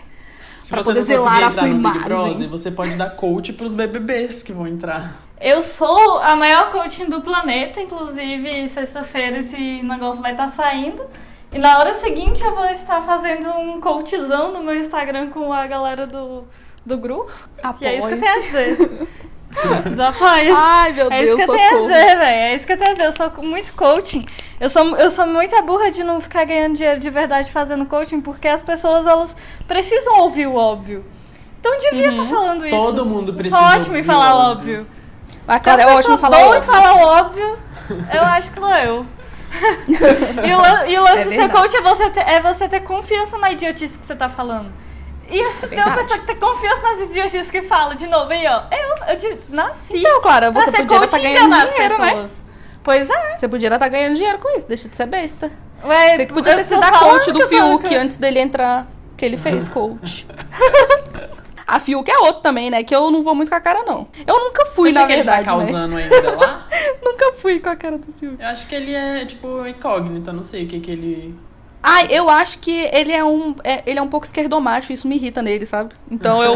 Se pra poder zelar a sua imagem. Big Brother, você pode dar coach pros B B Bs que vão entrar. Eu sou a maior coaching do planeta, inclusive sexta-feira esse negócio vai estar tá saindo. E na hora seguinte eu vou estar fazendo um coachzão no meu Instagram com a galera do... do grupo, Após. E é isso que eu tenho a dizer. Após. Ai, meu Deus, é isso que eu socorro. tenho a dizer, velho. É isso que eu tenho a dizer. Eu sou muito coaching. Eu sou, eu sou muito burra de não ficar ganhando dinheiro de verdade fazendo coaching, porque as pessoas, elas precisam ouvir o óbvio. Então devia estar uhum. tá falando isso. Todo mundo precisa. Sou ótimo em falar óbvio. A Clara é ótima em falar óbvio. falar óbvio, eu acho que sou eu. E o lance do seu coach é você, ter, é você ter confiança na idiotice que você tá falando. E assim, é tem uma pessoa que tem confiança nas idiotices que fala. De novo, aí, ó. Eu, eu de, nasci. Então, Clara, você podia estar tá ganhando dinheiro, né? Pois é. Você podia estar tá ganhando dinheiro com isso. Deixa de ser besta. Ué, você podia ter sido a coach do Fiuk antes dele entrar. Que ele fez coach. A Fiuk é outro também, né? Que eu não vou muito com a cara, não. Eu nunca fui, na verdade, né? Você acha que ele tá causando ainda lá? Nunca fui com a cara do Fiuk. Eu acho que ele é, tipo, incógnita. Não sei o que que ele... Ah, eu acho que ele é um, é, ele é um pouco esquerdomacho. Isso me irrita nele, sabe? Então eu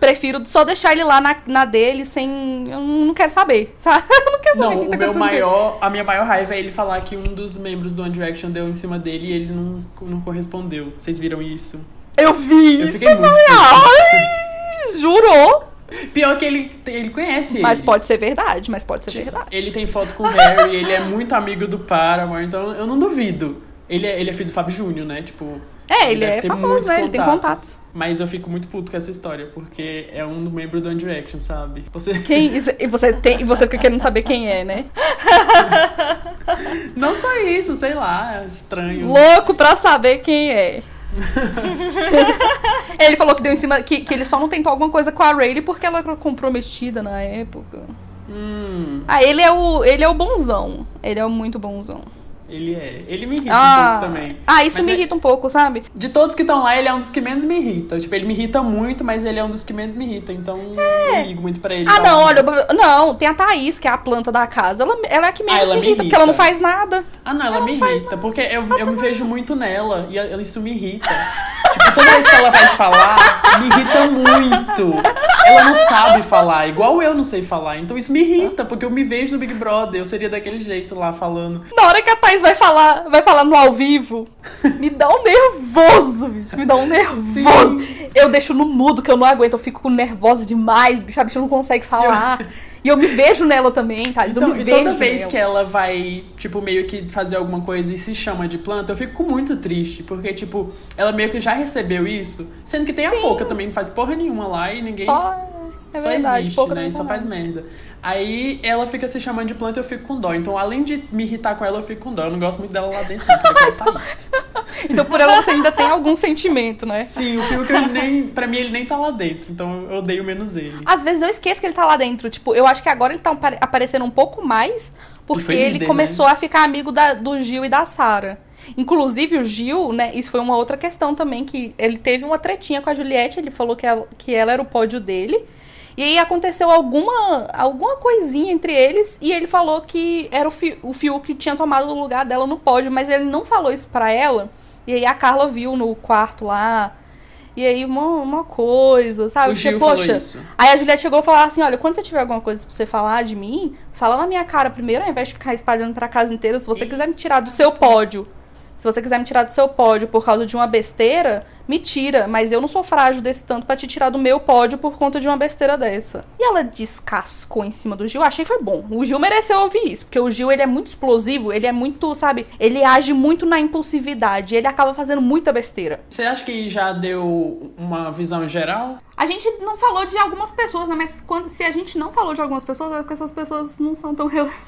prefiro só deixar ele lá na, na dele sem... Eu não quero saber, sabe? Eu não quero saber não, o que tá acontecendo. Não, o meu maior... A minha maior raiva é ele falar que um dos membros do One Direction deu em cima dele e ele não, não correspondeu. Vocês viram isso? Eu vi eu isso! Eu falei, ai, jurou! Pior que ele, ele conhece Mas eles. pode ser verdade, mas pode ser tipo, verdade. Ele tem foto com o Harry, ele é muito amigo do Paramo, então eu não duvido. Ele é, ele é filho do Fábio Júnior, né? Tipo... É, ele, ele é famoso, né? Contatos, ele tem contatos. Mas eu fico muito puto com essa história, porque é um membro do One Direction, sabe? Você... Quem? E você, tem, você fica querendo saber quem é, né? Não só isso, sei lá, é estranho. Louco pra saber quem é. Ele falou que deu em cima que, que ele só não tentou alguma coisa com a Rayleigh porque ela era comprometida na época. Hum. Ah, ele é o ele é o bonzão. Ele é o muito bonzão. Ele é. Ele me irrita ah. um pouco também. Ah, isso mas me é... irrita um pouco, sabe? De todos que estão lá, ele é um dos que menos me irrita. Tipo, ele me irrita muito, mas ele é um dos que menos me irrita. Então, é. eu não ligo muito pra ele. Ah, não, olha. Não, tem a Thaís, que é a planta da casa. Ela, ela é a que menos ah, me, irrita, me irrita, porque ela não faz nada. Ah, não, ela, ela me não irrita. Porque eu, eu me vejo muito nela e eu, isso me irrita. Tipo, toda vez que ela vai falar, me irrita muito. Ela não sabe falar, igual eu não sei falar. Então, isso me irrita, porque eu me vejo no Big Brother. Eu seria daquele jeito lá, falando. Na hora que a Thaís vai falar, vai falar no ao vivo. Me dá um nervoso, bicho. Me dá um nervoso. Sim. Eu deixo no mudo, que eu não aguento. Eu fico nervosa demais, bicho. A bicha não consegue falar. Eu... E eu me vejo nela também, tá? Então, eu me e vejo toda vez nela. Que ela vai, tipo, meio que fazer alguma coisa e se chama de planta, eu fico muito triste. Porque, tipo, ela meio que já recebeu isso. Sendo que tem Sim. a Pocah também, não faz porra nenhuma lá e ninguém... Só... É só verdade, existe, Pocah né? Só faz merda. Aí ela fica se chamando de planta e eu fico com dó. Então, além de me irritar com ela, eu fico com dó. Eu não gosto muito dela lá dentro, não, porque eu quero sair. Então, por ela você ainda tem algum sentimento, né? Sim, o Fiuk, nem, pra mim, ele nem tá lá dentro. Então, eu odeio menos ele. Às vezes eu esqueço que ele tá lá dentro. Tipo, eu acho que agora ele tá aparecendo um pouco mais, porque ele, líder, ele começou né? a ficar amigo da, do Gil e da Sarah. Inclusive o Gil, né, isso foi uma outra questão também, que ele teve uma tretinha com a Juliette, ele falou que ela, que ela era o pódio dele, e aí aconteceu alguma, alguma coisinha entre eles, e ele falou que era o, Fi, o Fiuk que tinha tomado o lugar dela no pódio, mas ele não falou isso pra ela, e aí a Carla viu no quarto lá, e aí uma, uma coisa, sabe? O Gil Porque, poxa, falou isso. Aí a Juliette chegou e falou assim, olha, quando você tiver alguma coisa pra você falar de mim, fala na minha cara primeiro, ao invés de ficar espalhando pra casa inteira, se você e... quiser me tirar do seu pódio, se você quiser me tirar do seu pódio por causa de uma besteira, me tira. Mas eu não sou frágil desse tanto pra te tirar do meu pódio por conta de uma besteira dessa. E ela descascou em cima do Gil. Achei que foi bom. O Gil mereceu ouvir isso. Porque o Gil, ele é muito explosivo. Ele é muito, sabe? Ele age muito na impulsividade. Ele acaba fazendo muita besteira. Você acha que já deu uma visão geral? A gente não falou de algumas pessoas, né? Mas quando, se a gente não falou de algumas pessoas, é porque essas pessoas não são tão relevantes.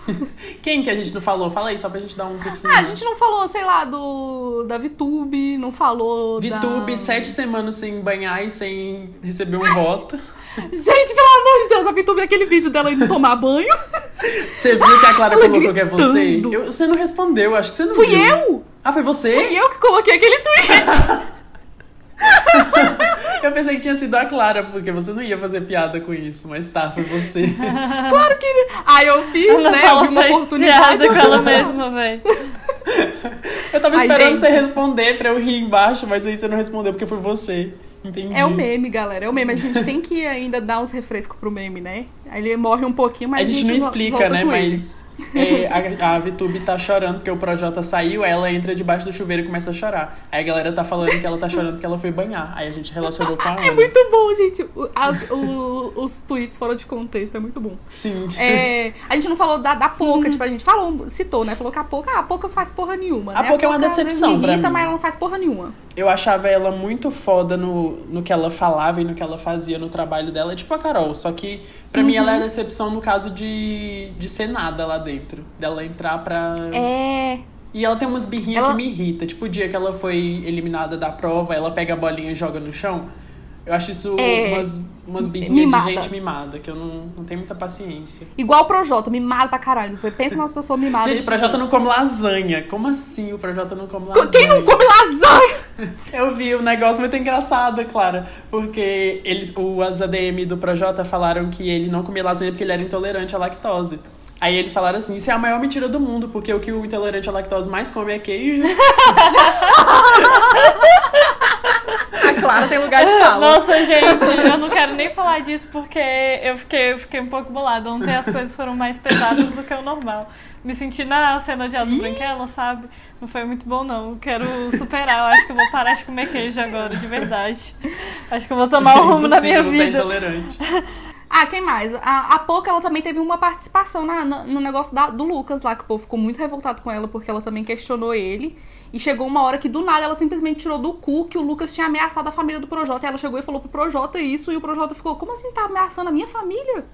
Quem que a gente não falou? Fala aí, só pra gente dar um... Ah, a gente não falou, sei lá, do... da Viih Tube, não falou Viih Tube, da... sete semanas sem banhar e sem receber um voto. Gente, pelo amor de Deus, a Viih Tube, aquele vídeo dela indo tomar banho. Você viu que a Clara Ela colocou gritando. Que é você? Eu, você não respondeu, acho que você não Fui viu. Fui eu? Ah, foi você? Fui eu que coloquei aquele tweet. Eu pensei que tinha sido a Clara, porque você não ia fazer piada com isso, mas tá, foi você. Claro que... Ah, eu fiz, ela né? Eu vi uma oportunidade com ela mesma, velho. Eu tava Ai, esperando gente. Você responder pra eu rir embaixo, mas aí você não respondeu porque foi você. Entendi. É o meme, galera, é o meme. A gente tem que ainda dar uns refrescos pro meme, né? Aí ele morre um pouquinho, mas a gente, a gente não explica, né? Mas é, a, a Viih Tube tá chorando porque o Projota saiu, ela entra debaixo do chuveiro e começa a chorar. Aí a galera tá falando que ela tá chorando porque ela foi banhar. Aí a gente relacionou com a Ana. É muito bom, gente. As, o, os tweets fora de contexto, é muito bom. Sim. É, a gente não falou da, da Pocah, hum. tipo, a gente falou, citou, né? Falou que a Pocah, a Pocah faz porra nenhuma. A né? Pocah é uma decepção, irrita, pra mim. Mas ela não faz porra nenhuma. Eu achava ela muito foda no, no que ela falava e no que ela fazia no trabalho dela. Tipo a Karol, só que pra uhum. mim ela é decepção no caso de, de ser nada lá dentro. Dela entrar pra... É... E ela tem umas birrinhas ela... que me irrita. Tipo o dia que ela foi eliminada da prova, ela pega a bolinha e joga no chão. Eu acho isso é... umas, umas birrinhas mimada. De gente mimada, que eu não, não tenho muita paciência. Igual o Projota, mimado pra caralho. Pensa nas pessoas mimadas. Gente, o Projota não come lasanha. Como assim o Projota não come lasanha? Quem não come lasanha? Eu vi um negócio muito engraçado, Clara, porque eles, as A D M do Projota falaram que ele não comia lasanha porque ele era intolerante à lactose. Aí eles falaram assim, isso é a maior mentira do mundo, porque o que o intolerante à lactose mais come é queijo. A Clara tem lugar de fala. Nossa, gente, eu não quero nem falar disso, porque eu fiquei, eu fiquei um pouco bolada. Ontem as coisas foram mais pesadas do que o normal. Me senti na cena de Azul Branquela, sabe? Não foi muito bom, não. Quero superar. Eu acho que eu vou parar de comer queijo agora, de verdade. Acho que eu vou tomar o rumo da minha vida. Intolerante. Ah, quem mais? A, a Pocah, ela também teve uma participação na, na, no negócio da, do Lucas lá, que o povo ficou muito revoltado com ela, porque ela também questionou ele. E chegou uma hora que, do nada, ela simplesmente tirou do cu que o Lucas tinha ameaçado a família do Projota. E ela chegou e falou pro Projota isso, e o Projota ficou, como assim tá ameaçando a minha família?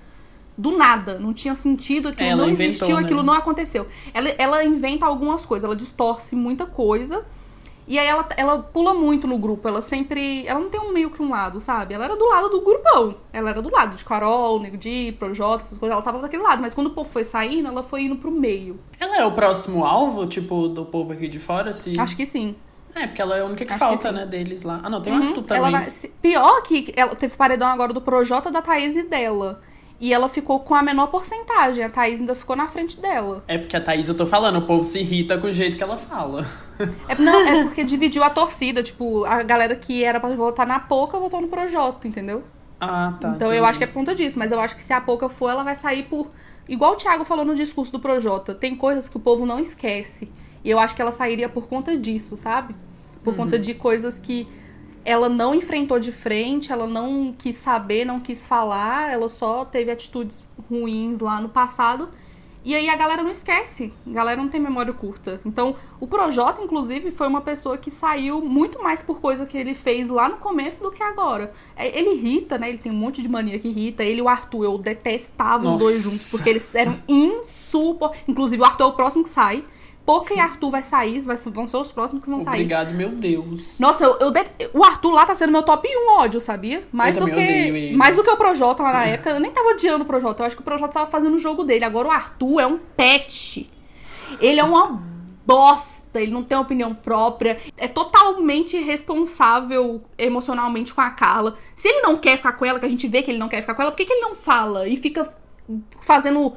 Do nada, não tinha sentido, aquilo ela não inventou, existiu, né? Aquilo não aconteceu. Ela, ela inventa algumas coisas, ela distorce muita coisa. E aí ela, ela pula muito no grupo, ela sempre... Ela não tem um meio que um lado, sabe? Ela era do lado do grupão. Ela era do lado de Karol, Nego Di, Projota, essas coisas. Ela tava daquele lado, mas quando o povo foi saindo, ela foi indo pro meio. Ela é o próximo alvo, tipo, do povo aqui de fora, se... Acho que sim. É, porque ela é a única que Acho falta, que né, deles lá. Ah, não, tem o uhum. Arthur também. Ela, pior que ela teve paredão agora do Projota, da Thaís e dela. E ela ficou com a menor porcentagem. A Thaís ainda ficou na frente dela. É porque a Thaís, eu tô falando, o povo se irrita com o jeito que ela fala. É, não, é porque dividiu a torcida. Tipo, a galera que era pra votar na Pocah votou no Projota, entendeu? Ah, tá. Então entendi. Eu acho que é por conta disso. Mas eu acho que se a Pocah for, ela vai sair por... Igual o Thiago falou no discurso do Projota. Tem coisas que o povo não esquece. E eu acho que ela sairia por conta disso, sabe? Por uhum. conta de coisas que... Ela não enfrentou de frente, ela não quis saber, não quis falar, ela só teve atitudes ruins lá no passado. E aí a galera não esquece, a galera não tem memória curta. Então, o Projota, inclusive, foi uma pessoa que saiu muito mais por coisa que ele fez lá no começo do que agora. Ele irrita, né? Ele tem um monte de mania que irrita. Ele e o Arthur, eu detestava Nossa. Os dois juntos, porque eles eram insuportáveis. Inclusive, o Arthur é o próximo que sai. Pocah e Arthur vai sair, vai, vão ser os próximos que vão Obrigado, sair. Obrigado, meu Deus. Nossa, eu, eu de... o Arthur lá tá sendo meu top um ódio, sabia? Mais, do que... Mais do que o Projota lá na é. época. Eu nem tava odiando o Projota, eu acho que o Projota tava fazendo o jogo dele. Agora o Arthur é um pet. Ele é uma bosta, ele não tem opinião própria. É totalmente irresponsável emocionalmente com a Carla. Se ele não quer ficar com ela, que a gente vê que ele não quer ficar com ela, por que, que ele não fala e fica fazendo...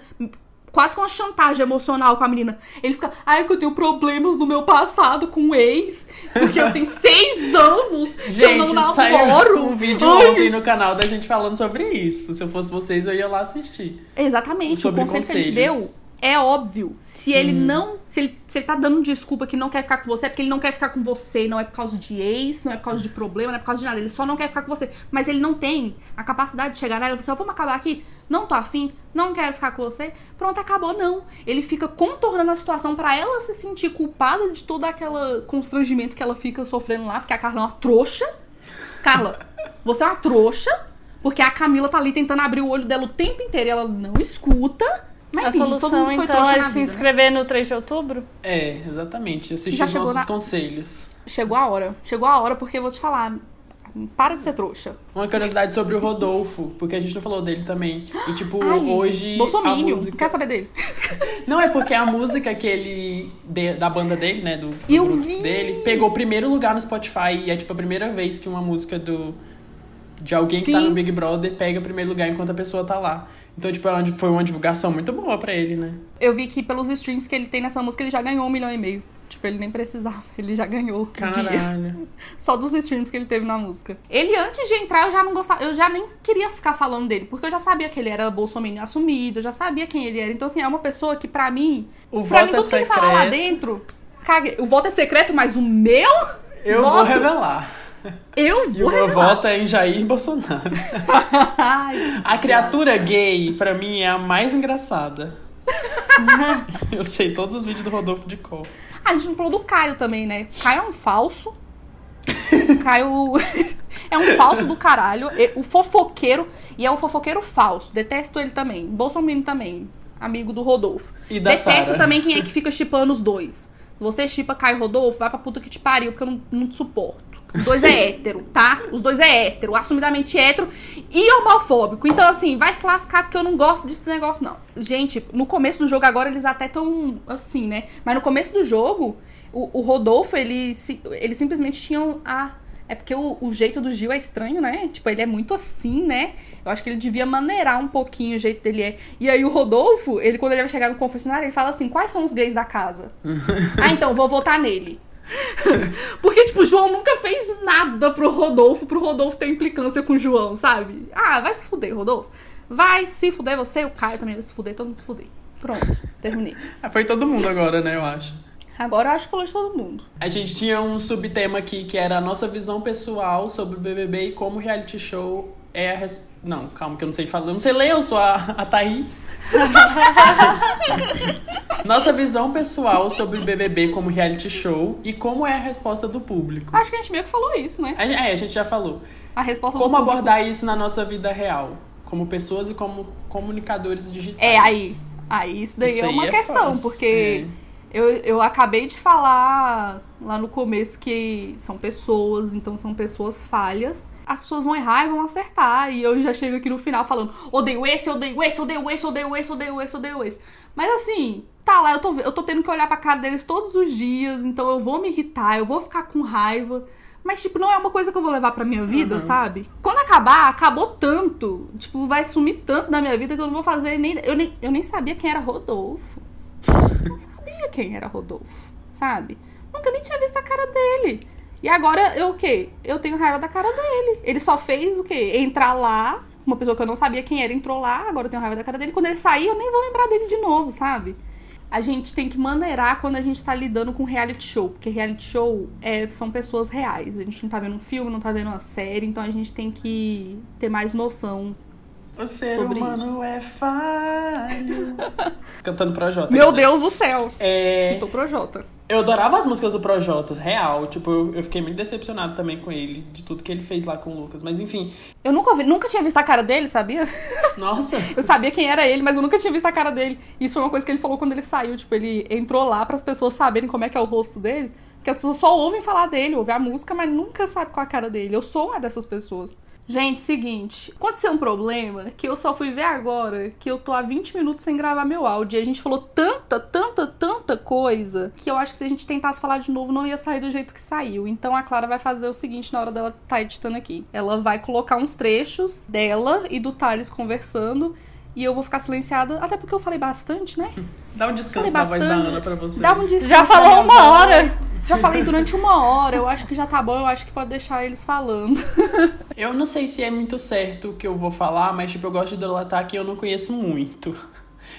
Quase com uma chantagem emocional com a menina. Ele fica, ai, ah, que eu tenho problemas no meu passado com o ex, porque eu tenho seis anos que gente, eu não namoro. Gente, um vídeo ai. ontem no canal da gente falando sobre isso. Se eu fosse vocês, eu ia lá assistir. Exatamente, sobre o conselho conselhos. Que ele deu é óbvio. Se Sim. ele não... Se ele, se ele tá dando desculpa que não quer ficar com você, é porque ele não quer ficar com você. Não é por causa de ex, não é por causa de problema, não é por causa de nada. Ele só não quer ficar com você. Mas ele não tem a capacidade de chegar nela e falar assim, ó, vamos acabar aqui? Não tô afim, não quero ficar com você. Pronto, acabou, não. Ele fica contornando a situação pra ela se sentir culpada de todo aquele constrangimento que ela fica sofrendo lá, porque a Carla é uma trouxa. Carla, você é uma trouxa, porque a Camila tá ali tentando abrir o olho dela o tempo inteiro e ela não escuta. Mas a enfim, solução, todo mundo foi então, é se vida, inscrever né? no três de outubro? É, exatamente. Assistir os nossos na... conselhos. Chegou a hora. Chegou a hora, porque eu vou te falar. Para de ser trouxa. Uma curiosidade sobre o Rodolfo, porque a gente não falou dele também. E, tipo, Ai, hoje... Bolsominion, música... quero saber dele. Não, é porque a música que ele... De, da banda dele, né? Do, do eu grupo vi. Dele, pegou o primeiro lugar no Spotify. E é, tipo, a primeira vez que uma música do... De alguém Sim. que tá no Big Brother pega o primeiro lugar enquanto a pessoa tá lá. Então, tipo, foi uma divulgação muito boa pra ele, né? Eu vi que pelos streams que ele tem nessa música, ele já ganhou um milhão e meio. Tipo, ele nem precisava, ele já ganhou. Caralho. Só dos streams que ele teve na música. Ele, antes de entrar, eu já não gostava, eu já nem queria ficar falando dele, porque eu já sabia que ele era bolsominion assumido, eu já sabia quem ele era. Então, assim, é uma pessoa que, pra mim, o pra mim, tudo é que ele falar lá dentro, cague. O voto é secreto, mas o meu Eu voto, vou revelar. Eu vou e revelar. E o meu voto é em Jair Bolsonaro. Ai, a criatura nossa. Gay, pra mim, é a mais engraçada. Eu sei todos os vídeos do Rodolfo de cor. Ah, a gente não falou do Caio também, né? Caio é um falso. O Caio é um falso do caralho. O fofoqueiro. E é um fofoqueiro falso. Detesto ele também. Bolsonaro também. Amigo do Rodolfo. E da Detesto Sarah. Também quem é que fica shippando os dois. Você shippa Caio e Rodolfo, vai pra puta que te pariu, porque eu não, não te suporto. Os dois é hétero, tá? Os dois é hétero, assumidamente hétero e homofóbico. Então, assim, vai se lascar, porque eu não gosto desse negócio, não. Gente, no começo do jogo, agora eles até tão assim, né? Mas no começo do jogo, o, o Rodolfo, ele, ele simplesmente tinha a... É porque o, o jeito do Gil é estranho, né? Tipo, ele é muito assim, né? Eu acho que ele devia maneirar um pouquinho o jeito dele é. E aí o Rodolfo, ele quando ele vai chegar no confessionário, ele fala assim, quais são os gays da casa? Ah, então, vou votar nele. Porque, tipo, o João nunca fez nada pro Rodolfo, pro Rodolfo ter implicância com o João, sabe? Ah, vai se fuder, Rodolfo. Vai se fuder você, o Caio também vai se fuder, todo mundo se fuder. Pronto, terminei. Ah, foi todo mundo agora, né, eu acho. Agora eu acho que falou de todo mundo. A gente tinha um subtema aqui que era a nossa visão pessoal sobre o B B B e como o reality show é a... Res... Não, calma que eu não sei falar. Eu não sei ler, eu sou a, a Thaís. Nossa visão pessoal sobre o B B B como reality show e como é a resposta do público. Acho que a gente meio que falou isso, né? É, a gente já falou. A resposta como do público. Como abordar isso na nossa vida real. Como pessoas e como comunicadores digitais. É, aí. Aí isso daí isso é uma é questão, fácil. Porque... É. Eu, eu acabei de falar lá no começo que são pessoas, então são pessoas falhas. As pessoas vão errar e vão acertar. E eu já chego aqui no final falando odeio esse, odeio esse, odeio esse, odeio esse, odeio esse, odeio esse. Mas assim, tá lá, eu tô, eu tô tendo que olhar pra cara deles todos os dias. Então eu vou me irritar, eu vou ficar com raiva. Mas, tipo, não é uma coisa que eu vou levar pra minha vida, uhum. sabe? Quando acabar, acabou tanto. Tipo, vai sumir tanto da minha vida que eu não vou fazer nem... Eu nem, eu nem sabia quem era Rodolfo. Não sabia quem era Rodolfo, sabe? Nunca nem tinha visto a cara dele. E agora, eu o quê? Eu tenho raiva da cara dele. Ele só fez o quê? Entrar lá, uma pessoa que eu não sabia quem era entrou lá, agora eu tenho raiva da cara dele. Quando ele sair, eu nem vou lembrar dele de novo, sabe? A gente tem que maneirar quando a gente tá lidando com reality show, porque reality show é, são pessoas reais. A gente não tá vendo um filme, não tá vendo uma série, então a gente tem que ter mais noção. O ser humano isso. é falho. Cantando Projota. Meu né? Deus do céu. É... Citou Projota. Eu adorava as músicas do Projota, real. Tipo, eu, eu fiquei muito decepcionado também com ele, de tudo que ele fez lá com o Lucas. Mas enfim. Eu nunca, vi, nunca tinha visto a cara dele, sabia? Nossa. Eu sabia quem era ele, mas eu nunca tinha visto a cara dele. Isso foi uma coisa que ele falou quando ele saiu. Tipo, ele entrou lá para as pessoas saberem como é que é o rosto dele. Porque as pessoas só ouvem falar dele, ouvem a música, mas nunca sabem qual a cara dele. Eu sou uma dessas pessoas. Gente, seguinte, aconteceu um problema que eu só fui ver agora, que eu tô há vinte minutos sem gravar meu áudio. E a gente falou tanta, tanta, tanta coisa, que eu acho que se a gente tentasse falar de novo, não ia sair do jeito que saiu. Então a Clara vai fazer o seguinte na hora dela tá editando aqui. Ela vai colocar uns trechos dela e do Thales conversando, e eu vou ficar silenciada, até porque eu falei bastante, né? Dá um descanso na voz da Ana pra você. Dá um descanso. Já falou uma hora. Já falei durante uma hora. Eu acho que já tá bom, eu acho que pode deixar eles falando. Eu não sei se é muito certo o que eu vou falar, mas, tipo, eu gosto de delatar que eu não conheço muito.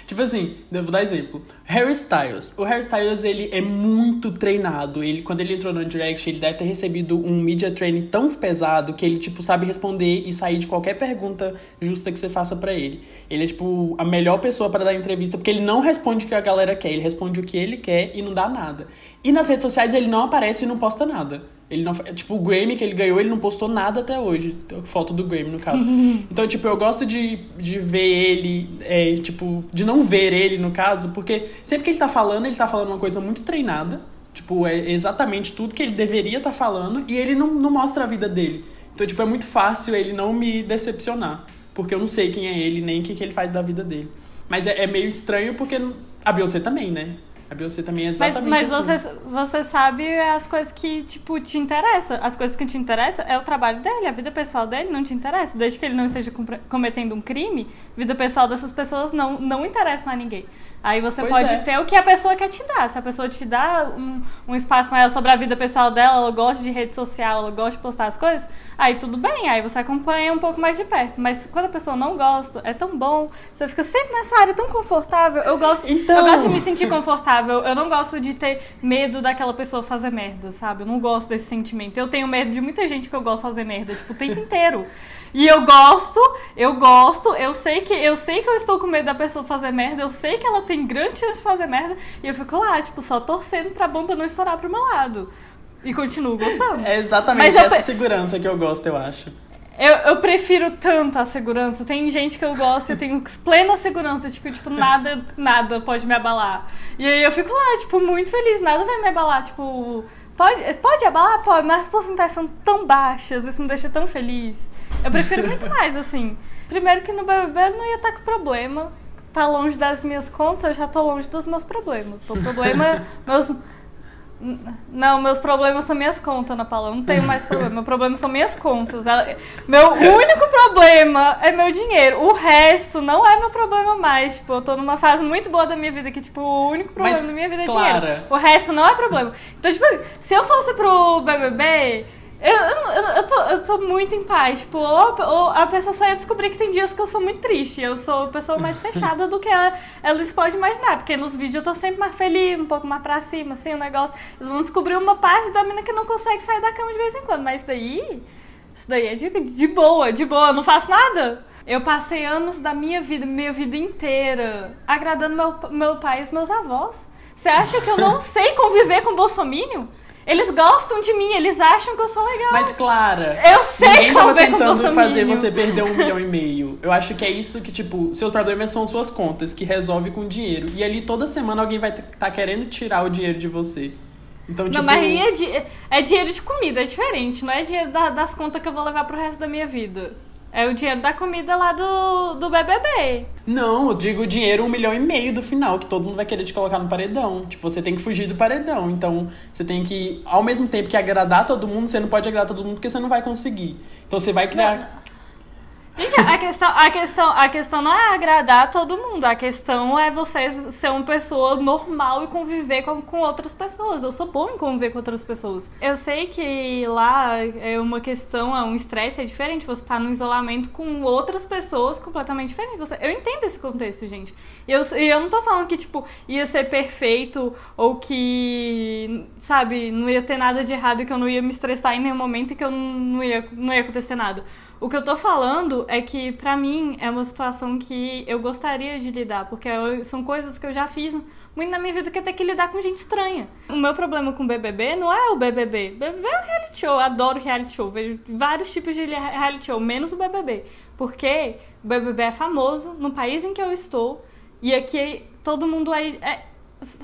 Tipo assim, eu vou dar exemplo. Harry Styles. O Harry Styles, ele é muito treinado. Ele, quando ele entrou no One Direction, ele deve ter recebido um media training tão pesado que ele, tipo, sabe responder e sair de qualquer pergunta justa que você faça pra ele. Ele é, tipo, a melhor pessoa pra dar entrevista, porque ele não responde o que a galera quer. Ele responde o que ele quer e não dá nada. E nas redes sociais, ele não aparece e não posta nada. Ele não, tipo, o Grammy que ele ganhou, ele não postou nada até hoje. Foto do Grammy, no caso. Então, tipo, eu gosto de, de ver ele, é, tipo, de não ver ele, no caso, porque sempre que ele tá falando, ele tá falando uma coisa muito treinada. Tipo, é exatamente tudo que ele deveria estar falando e ele não, não mostra a vida dele. Então, tipo, é muito fácil ele não me decepcionar, porque eu não sei quem é ele, nem o que, que ele faz da vida dele. Mas é, é meio estranho porque a Beyoncé também, né? A Beyoncé também é exatamente mas, mas assim. Mas você, você sabe as coisas que, tipo, te interessam. As coisas que te interessam é o trabalho dele, a vida pessoal dele não te interessa. Desde que ele não esteja cometendo um crime, a vida pessoal dessas pessoas não, não interessa a ninguém. Aí você pois pode é. ter o que a pessoa quer te dar. Se a pessoa te dá um, um espaço maior sobre a vida pessoal dela, ela gosta de rede social, ela gosta de postar as coisas, aí tudo bem, aí você acompanha um pouco mais de perto. Mas quando a pessoa não gosta, é tão bom, você fica sempre nessa área tão confortável. Eu gosto, então... eu gosto de me sentir confortável. Eu não gosto de ter medo daquela pessoa fazer merda, sabe? Eu não gosto desse sentimento. Eu tenho medo de muita gente que eu gosto fazer merda, tipo, o tempo inteiro. E eu gosto, eu gosto, eu sei que eu sei que eu estou com medo da pessoa fazer merda, eu sei que ela tem grande chance de fazer merda, e eu fico lá, tipo, só torcendo pra bomba não estourar pro meu lado. E continuo gostando. É exatamente essa eu... segurança que eu gosto, eu acho. Eu, eu prefiro tanto a segurança. Tem gente que eu gosto e eu tenho plena segurança de que, tipo, nada, nada pode me abalar. E aí eu fico lá, tipo, muito feliz. Nada vai me abalar, tipo... Pode, pode abalar? Pode, mas as porcentagens são tão baixas. Isso me deixa tão feliz. Eu prefiro muito mais, assim. Primeiro que no B B B eu não ia estar com problema. Tá longe das minhas contas, eu já tô longe dos meus problemas. O problema... meus Não, meus problemas são minhas contas, Ana Paula. Eu não tenho mais problema. Meu problema são minhas contas. Meu único problema é meu dinheiro. O resto não é meu problema mais. Tipo, eu tô numa fase muito boa da minha vida que, tipo, o único problema Mas, da minha vida é Clara. dinheiro. O resto não é problema. Então, tipo, se eu fosse pro B B B, eu, eu, eu, tô, eu tô muito em paz. Tipo, ou, ou a pessoa só ia descobrir que tem dias que eu sou muito triste. Eu sou a pessoa mais fechada do que ela, elas podem imaginar. Porque nos vídeos eu tô sempre mais feliz, um pouco mais pra cima, assim, o negócio. Eles vão descobrir uma parte da mina que não consegue sair da cama de vez em quando. Mas isso daí, isso daí é de, de boa, de boa. Eu não faço nada. Eu passei anos da minha vida, minha vida inteira, agradando meu, meu pai e os meus avós. Você acha que eu não sei conviver com o bolsominion? Eles gostam de mim, eles acham que eu sou legal. Mas, Clara, eu sei como é que eu tô tentando fazer você perder um milhão e meio. Eu acho que é isso que, tipo, seus problemas são suas contas, que resolve com dinheiro. E ali toda semana alguém vai tá querendo tirar o dinheiro de você. Então, tipo... Não, mas aí é, di- é dinheiro de comida, é diferente. Não é dinheiro da, das contas que eu vou levar pro resto da minha vida. É o dinheiro da comida lá do, do B B B. Não, eu digo dinheiro um milhão e meio do final, que todo mundo vai querer te colocar no paredão. Tipo, você tem que fugir do paredão. Então, você tem que, ao mesmo tempo que agradar todo mundo, você não pode agradar todo mundo porque você não vai conseguir. Então, você vai criar... Não, não. Gente, a questão, a, questão, a questão não é agradar todo mundo. A questão é você ser uma pessoa normal e conviver com, com outras pessoas. Eu sou bom em conviver com outras pessoas. Eu sei que lá é uma questão, é um estresse, é diferente. Você tá no isolamento com outras pessoas completamente diferentes. Você, eu entendo esse contexto, gente. E eu, eu não tô falando que, tipo, ia ser perfeito ou que, sabe, não ia ter nada de errado e que eu não ia me estressar em nenhum momento e que eu não ia, não ia acontecer nada. O que eu tô falando é que, pra mim, é uma situação que eu gostaria de lidar, porque eu, são coisas que eu já fiz muito na minha vida, que eu tenho que lidar com gente estranha. O meu problema com o B B B não é o B B B. B B B é um reality show, eu adoro reality show, vejo vários tipos de reality show, menos o B B B. Porque o B B B é famoso no país em que eu estou, e aqui todo mundo é... é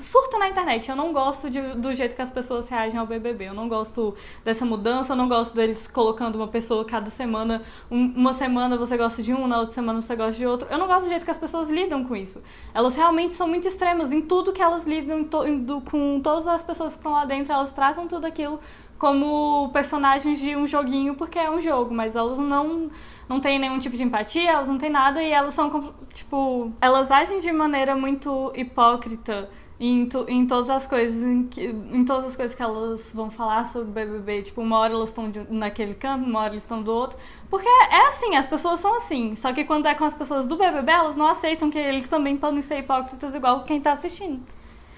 surta na internet. Eu não gosto de, do jeito que as pessoas reagem ao B B B. Eu não gosto dessa mudança, eu não gosto deles colocando uma pessoa cada semana. Um, uma semana você gosta de um, na outra semana você gosta de outro. Eu não gosto do jeito que as pessoas lidam com isso. Elas realmente são muito extremas em tudo que elas lidam, em to, em, do, com todas as pessoas que estão lá dentro. Elas trazem tudo aquilo como personagens de um joguinho, porque é um jogo, mas elas não... não tem nenhum tipo de empatia, elas não têm nada e elas são, tipo... Elas agem de maneira muito hipócrita em, tu, em, todas as coisas, em, que, em todas as coisas que elas vão falar sobre o B B B. Tipo, uma hora elas estão naquele canto, uma hora elas estão do outro. Porque é assim, as pessoas são assim. Só que quando é com as pessoas do B B B, elas não aceitam que eles também podem ser hipócritas igual quem tá assistindo.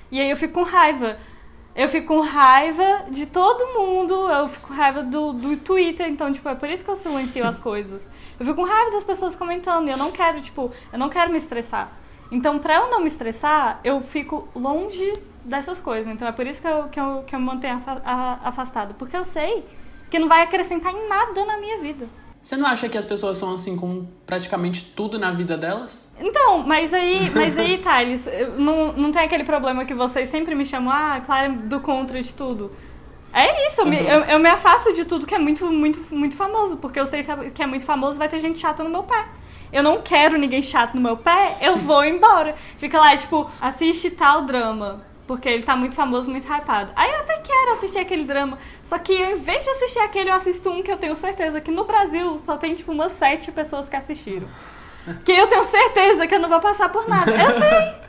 E aí eu fico com raiva. Eu fico com raiva de todo mundo, eu fico com raiva do, do Twitter, então, tipo, é por isso que eu silencio as coisas. Eu fico com raiva das pessoas comentando e eu não quero, tipo, eu não quero me estressar. Então, pra eu não me estressar, eu fico longe dessas coisas. Então, é por isso que eu, que eu, que eu me mantenho afastada, porque eu sei que não vai acrescentar em nada na minha vida. Você não acha que as pessoas são assim com praticamente tudo na vida delas? Então, mas aí, mas aí, Thales, não, não tem aquele problema que vocês sempre me chamam, ah, Clara, do contra de tudo. É isso, eu, uhum. me, eu, eu me afasto de tudo que é muito, muito, muito famoso, porque eu sei que é muito famoso, vai ter gente chata no meu pé. Eu não quero ninguém chato no meu pé, eu vou embora. Fica lá, tipo, assiste tal drama. Porque ele tá muito famoso, muito hypado. Aí eu até quero assistir aquele drama. Só que eu, em vez de assistir aquele, eu assisto um que eu tenho certeza que no Brasil só tem, tipo, umas sete pessoas que assistiram. Que eu tenho certeza que eu não vou passar por nada. Eu sei!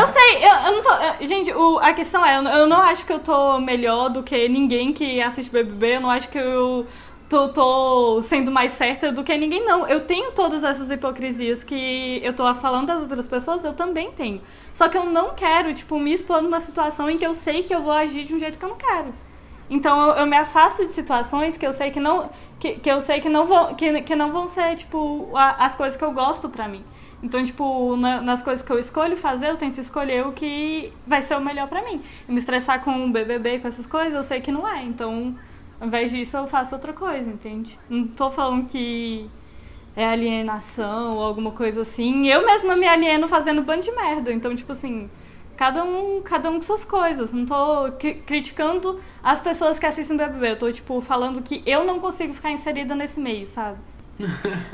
Eu sei! Eu, eu não tô... Gente, o, a questão é, eu, eu não acho que eu tô melhor do que ninguém que assiste B B B. Eu não acho que eu tô, tô sendo mais certa do que ninguém, não. Eu tenho todas essas hipocrisias que eu tô falando das outras pessoas, eu também tenho. Só que eu não quero, tipo, me expor numa situação em que eu sei que eu vou agir de um jeito que eu não quero. Então eu, eu me afasto de situações que eu sei que não, que, que eu sei que não vão, que, que não vão ser, tipo, a, as coisas que eu gosto pra mim. Então, tipo, na, nas coisas que eu escolho fazer, eu tento escolher o que vai ser o melhor pra mim. E me estressar com o B B B, com essas coisas, eu sei que não é. Então, ao invés disso, eu faço outra coisa, entende? Não tô falando que é alienação ou alguma coisa assim. Eu mesma me alieno fazendo bando de merda. Então, tipo assim, cada um, cada um com suas coisas. Não tô criticando as pessoas que assistem o B B B. Eu tô, tipo, falando que eu não consigo ficar inserida nesse meio, sabe?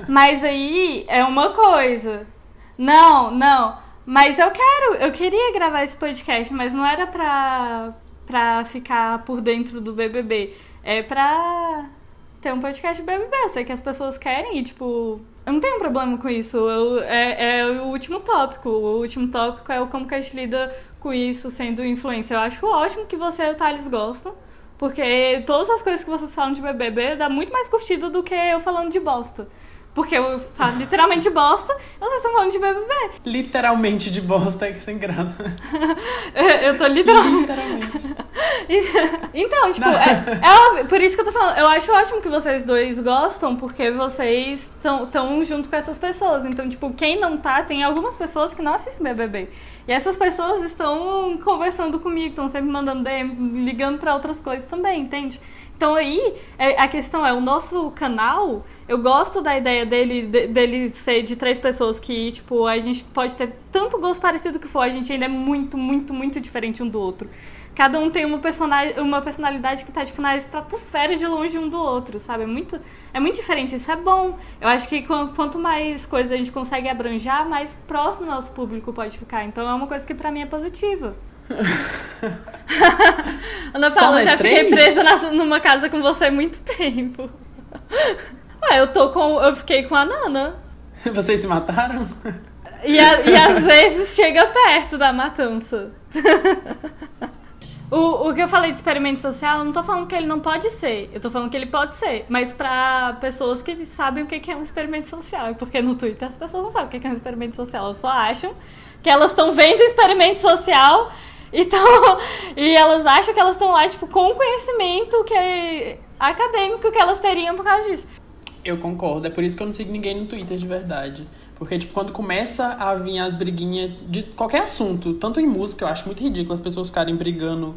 Mas aí é uma coisa. Não, não. Mas eu quero, eu queria gravar esse podcast, mas não era pra, pra ficar por dentro do B B B. É pra... Tem um podcast B B B, eu sei que as pessoas querem e, tipo, eu não tenho problema com isso. Eu, é, é o último tópico. O último tópico é o como que a gente lida com isso sendo influencer. Eu acho ótimo que você e o Thales gostam, porque todas as coisas que vocês falam de B B B dá muito mais curtida do que eu falando de bosta. Porque eu falo literalmente de bosta, vocês estão falando de B B B. Literalmente de bosta, é que sem graça. Eu tô literalmente... literalmente. Então, tipo, é, é óbvio, por isso que eu tô falando. Eu acho ótimo que vocês dois gostam, porque vocês estão junto com essas pessoas. Então, tipo, quem não tá, tem algumas pessoas que não assistem B B B. E essas pessoas estão conversando comigo, estão sempre mandando D M, ligando pra outras coisas também, entende? Então aí, a questão é, o nosso canal, eu gosto da ideia dele, dele ser de três pessoas que, tipo, a gente pode ter tanto gosto parecido que for, a gente ainda é muito, muito, muito diferente um do outro. Cada um tem uma personalidade, uma personalidade que tá, tipo, na estratosfera de longe um do outro, sabe? É muito, é muito diferente, isso é bom. Eu acho que quanto mais coisa a gente consegue abranjar, mais próximo o nosso público pode ficar. Então é uma coisa que pra mim é positiva. Ana Paula, já três? Fiquei presa na, numa casa com você há muito tempo. Ué, eu tô com. Eu fiquei com a Nana. Vocês se mataram? E, a, e às vezes chega perto da matança. o, o que eu falei de experimento social, eu não tô falando que ele não pode ser. Eu tô falando que ele pode ser. Mas pra pessoas que sabem o que é um experimento social. Porque no Twitter as pessoas não sabem o que é um experimento social. Elas só acham que elas estão vendo o experimento social. Então, e elas acham que elas estão lá, tipo, com o conhecimento que é acadêmico que elas teriam por causa disso. Eu concordo, é por isso que eu não sigo ninguém no Twitter de verdade. Porque, tipo, quando começa a vir as briguinhas de qualquer assunto, tanto em música, eu acho muito ridículo as pessoas ficarem brigando.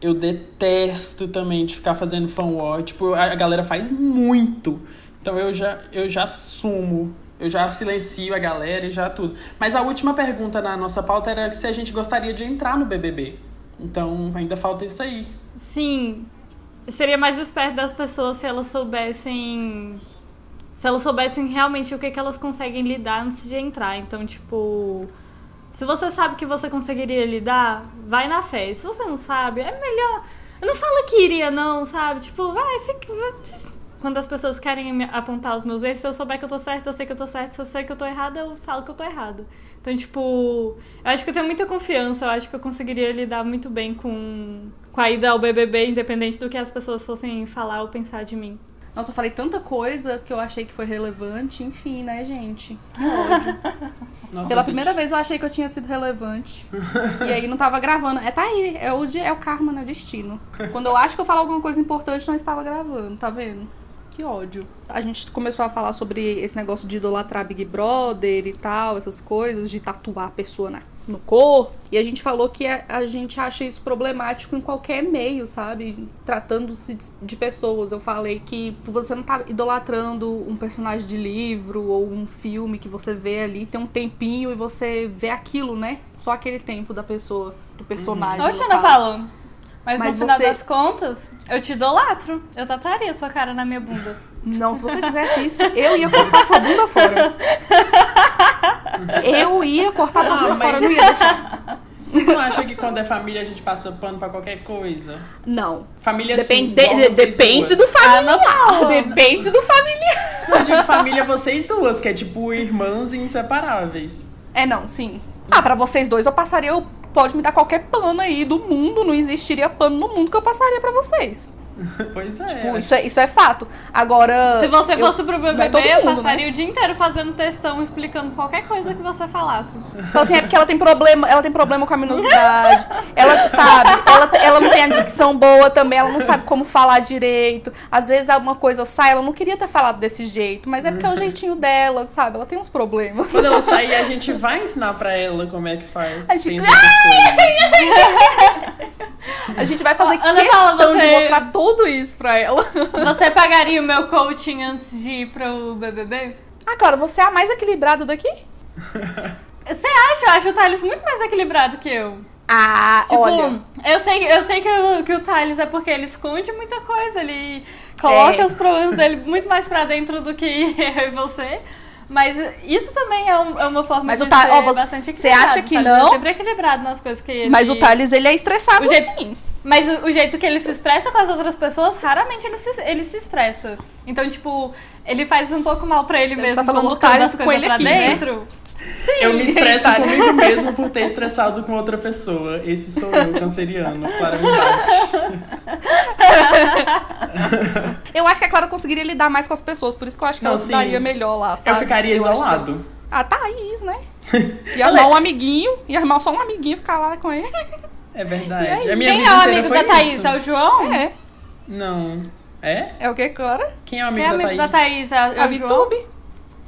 Eu detesto também de ficar fazendo fanwar. Tipo, a galera faz muito. Então eu já, eu já sumo. Eu já silencio a galera e já tudo. Mas a última pergunta na nossa pauta era se a gente gostaria de entrar no B B B. Então, ainda falta isso aí. Sim. Seria mais esperto das pessoas se elas soubessem... Se elas soubessem realmente o que, que elas conseguem lidar antes de entrar. Então, tipo... Se você sabe que você conseguiria lidar, vai na fé. E se você não sabe, é melhor... Eu não falo que iria, não, sabe? Tipo, vai, fica... Quando as pessoas querem apontar os meus erros, se eu souber que eu tô certa, eu sei que eu tô certa. Se eu sei que eu tô errada, eu falo que eu tô errada. Então, tipo, eu acho que eu tenho muita confiança. Eu acho que eu conseguiria lidar muito bem com, com a ida ao B B B, independente do que as pessoas fossem falar ou pensar de mim. Nossa, eu falei tanta coisa que eu achei que foi relevante. Enfim, né, gente? Que ódio. Nossa, Pela gente. primeira vez eu achei que eu tinha sido relevante. E aí não tava gravando. É, tá aí. É o, é o karma, né? Destino. Quando eu acho que eu falo alguma coisa importante, não estava gravando. Tá vendo? Que ódio. A gente começou a falar sobre esse negócio de idolatrar Big Brother e tal, essas coisas, de tatuar a pessoa na, no corpo. E a gente falou que a, a gente acha isso problemático em qualquer meio, sabe? Tratando-se de, de pessoas. Eu falei que você não tá idolatrando um personagem de livro ou um filme que você vê ali, tem um tempinho e você vê aquilo, né? Só aquele tempo da pessoa, do personagem. Oxe, Ana Paula. Mas, Mas no final você... das contas, eu te idolatro. Eu tatuaria sua cara na minha bunda. Não, se você fizesse isso, eu ia cortar sua bunda fora. Eu ia cortar sua ah, bunda mas... fora, não ia deixar. Vocês não acham que quando é família a gente passa pano pra qualquer coisa? Não. Família depende, assim, de, de, depende do familiar. Ah, não, depende do familiar. Eu digo família vocês duas, que é tipo irmãs inseparáveis. É, não, sim. Ah, pra vocês dois eu passaria, eu, pode me dar qualquer pano aí do mundo, não existiria pano no mundo que eu passaria pra vocês. Pois é. Tipo, isso é, isso é fato. Agora... Se você fosse eu, pro B B B, é mundo, eu passaria, né, o dia inteiro fazendo textão, explicando qualquer coisa que você falasse. Só assim, é porque ela tem problema, ela tem problema com a minoridade. Ela sabe, ela, ela não tem a dicção boa também, ela não sabe como falar direito. Às vezes alguma coisa sai, ela não queria ter falado desse jeito, mas é porque é o jeitinho dela, sabe? Ela tem uns problemas. Quando ela sair, a gente vai ensinar pra ela como é que faz. A gente, a gente vai fazer Ana questão Paula, você... de mostrar todo tudo isso pra ela. Você pagaria o meu coaching antes de ir pro B B B? Ah, claro, você é a mais equilibrada daqui? Você acha? Eu acho o Thales muito mais equilibrado que eu. Ah, tipo, olha. Eu sei, eu sei que, eu, que o Thales é porque ele esconde muita coisa, ele coloca é. os problemas dele muito mais pra dentro do que eu e você. Mas isso também é, um, é uma forma mas de ta... ser oh, você... bastante equilibrado. Você acha que não? É sempre equilibrado nas coisas que ele... Mas o Thales, ele é estressado, jeito... sim. Mas o, o jeito que ele se estressa com as outras pessoas, raramente ele se, ele se estressa. Então, tipo, ele faz um pouco mal pra ele eu mesmo. Tá falando do Thales com ele aqui, dentro. Né? Sim. Eu me estresso tá comigo mesmo por ter estressado com outra pessoa. Esse sou eu, canceriano, claramente. Eu acho que a Clara conseguiria lidar mais com as pessoas, por isso que eu acho que não, ela sim. daria melhor lá, sabe? Eu ficaria eu isolado. Que... Ah, Thaís, né? E arrumar um amiguinho, e arrumar só um amiguinho, ficar lá com ele. É verdade. A minha Quem é o amigo da Thaís? Isso. É o João? É. Não. É? É o que, Clara? Quem é o amigo, Quem é amigo da, Thaís? da Thaís? É o a Viih Tube.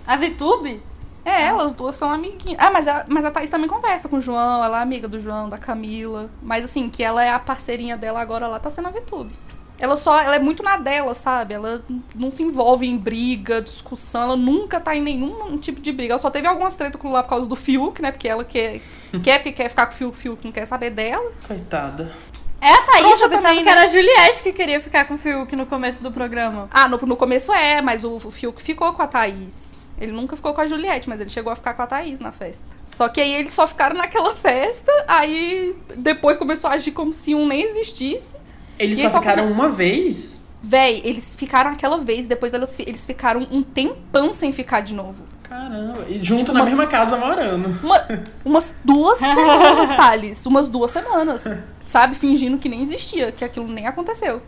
A Viih Tube? É, ah. elas duas são amiguinhas. Ah, mas a, mas a Thaís também conversa com o João. Ela é amiga do João, da Camila. Mas assim, que ela é a parceirinha dela agora, ela tá sendo a Viih Tube. Ela só, ela é muito na dela, sabe? Ela não se envolve em briga, discussão, ela nunca tá em nenhum tipo de briga. Ela só teve algumas tretas com o lá por causa do Fiuk, né? Porque ela quer, quer porque quer ficar com o Fiuk, o Fiuk não quer saber dela. Coitada. É a Thaís, Projota eu pensava também, que né? era a Juliette que queria ficar com o Fiuk no começo do programa. Ah, no, no começo é, mas o, o Fiuk ficou com a Thaís. Ele nunca ficou com a Juliette, mas ele chegou a ficar com a Thaís na festa. Só que aí eles só ficaram naquela festa, aí depois começou a agir como se um nem existisse. Eles só, só ficaram come... uma vez? Véi, eles ficaram aquela vez, depois elas, eles ficaram um tempão sem ficar de novo. Caramba, e junto tipo, na umas... mesma casa morando. Uma... Umas duas semanas, Thales, umas duas semanas, sabe? Fingindo que nem existia, que aquilo nem aconteceu.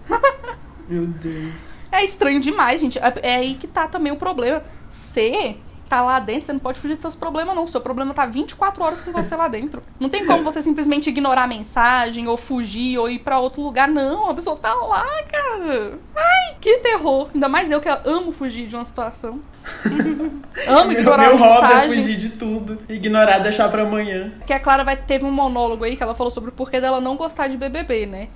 Meu Deus. É estranho demais, gente. É aí que tá também o problema. Você tá lá dentro, você não pode fugir dos seus problemas, não. O seu problema tá vinte e quatro horas com você lá dentro. Não tem como você simplesmente ignorar a mensagem, ou fugir, ou ir pra outro lugar. Não, a pessoa tá lá, cara. Ai, que terror. Ainda mais eu que amo fugir de uma situação. Amo ignorar meu, meu a mensagem. É fugir de tudo. Ignorar, deixar pra amanhã. Que a Clara vai, teve um monólogo aí que ela falou sobre o porquê dela não gostar de B B B, né?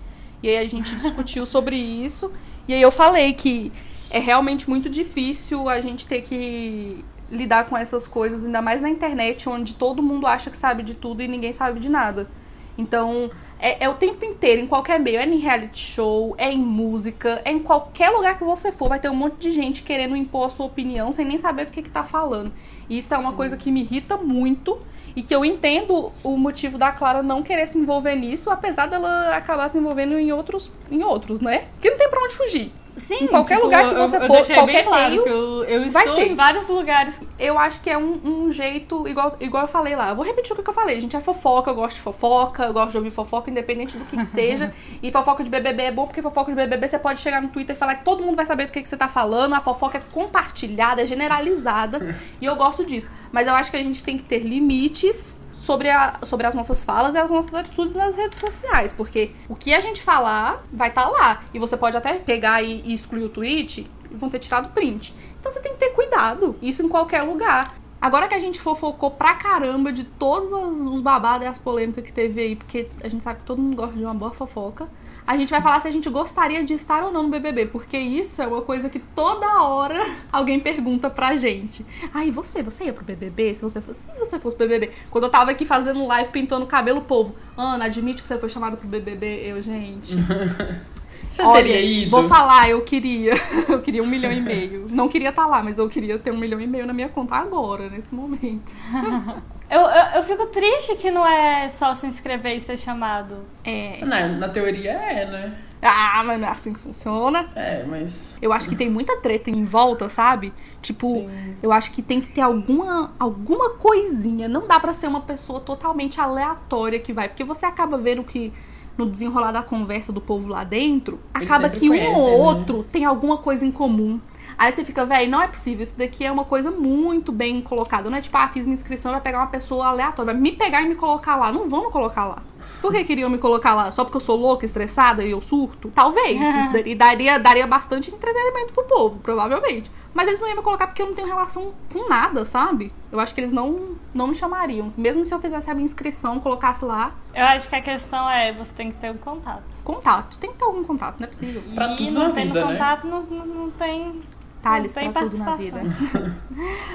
E aí a gente discutiu sobre isso. E aí eu falei que é realmente muito difícil a gente ter que lidar com essas coisas, ainda mais na internet, onde todo mundo acha que sabe de tudo e ninguém sabe de nada. Então, é, é o tempo inteiro, em qualquer meio, é em reality show, é em música, é em qualquer lugar que você for, vai ter um monte de gente querendo impor a sua opinião sem nem saber do que que tá falando. E isso é uma Sim. coisa que me irrita muito e que eu entendo o motivo da Clara não querer se envolver nisso, apesar dela acabar se envolvendo em outros, em outros, né? Porque não tem pra onde fugir. Sim, em qualquer tipo, lugar que você eu, for, eu qualquer bem claro meio, que eu, eu estou ter. em vários lugares. Eu acho que é um, um jeito, igual, igual eu falei lá, eu vou repetir o que eu falei, gente, é fofoca, eu gosto de fofoca, eu gosto de ouvir fofoca, independente do que, que seja, e fofoca de B B B é bom, porque fofoca de B B B você pode chegar no Twitter e falar que todo mundo vai saber do que, que você tá falando, a fofoca é compartilhada, é generalizada, e eu gosto disso. Mas eu acho que a gente tem que ter limites sobre, a, sobre as nossas falas e as nossas atitudes nas redes sociais, porque o que a gente falar vai estar tá lá, e você pode até pegar e, e excluir o tweet, e vão ter tirado o print. Então você tem que ter cuidado, isso em qualquer lugar. Agora que a gente fofocou pra caramba de todos os babados e as polêmicas que teve aí, porque a gente sabe que todo mundo gosta de uma boa fofoca, a gente vai falar se a gente gostaria de estar ou não no B B B, porque isso é uma coisa que toda hora alguém pergunta pra gente. Ai, ah, você, você ia pro B B B? Se você fosse, se você fosse pro B B B? Quando eu tava aqui fazendo live, pintando o cabelo, o povo, Ana, admite que você foi chamada pro B B B? Eu, gente... Você Olha, teria ido? Vou falar, eu queria. Eu queria um milhão e meio. Não queria estar lá, mas eu queria ter um milhão e meio na minha conta agora, nesse momento. eu, eu, eu fico triste que não é só se inscrever e ser chamado. É. Na, na teoria é, né? Ah, mas não é assim que funciona. É, mas... Eu acho que tem muita treta em volta, sabe? Tipo, Sim. eu acho que tem que ter alguma, alguma coisinha. Não dá pra ser uma pessoa totalmente aleatória que vai. Porque você acaba vendo que, no desenrolar da conversa do povo lá dentro, eles acaba que um conhecem, ou outro né? tem alguma coisa em comum. Aí você fica, véi, não é possível. Isso daqui é uma coisa muito bem colocada. Não é tipo, ah, fiz minha inscrição, vai pegar uma pessoa aleatória. Vai me pegar e me colocar lá. Não vão me colocar lá. Por que queriam me colocar lá? Só porque eu sou louca, estressada e eu surto? Talvez. É. E daria, daria bastante entretenimento pro povo, provavelmente. Mas eles não iam me colocar porque eu não tenho relação com nada, sabe? Eu acho que eles não, não me chamariam. Mesmo se eu fizesse a minha inscrição, colocasse lá. Eu acho que a questão é, você tem que ter um contato. Contato. Tem que ter algum contato, não é possível. E pra tudo não na tem vida, contato, né? não, não, não tem... Thales, pra tudo na vida.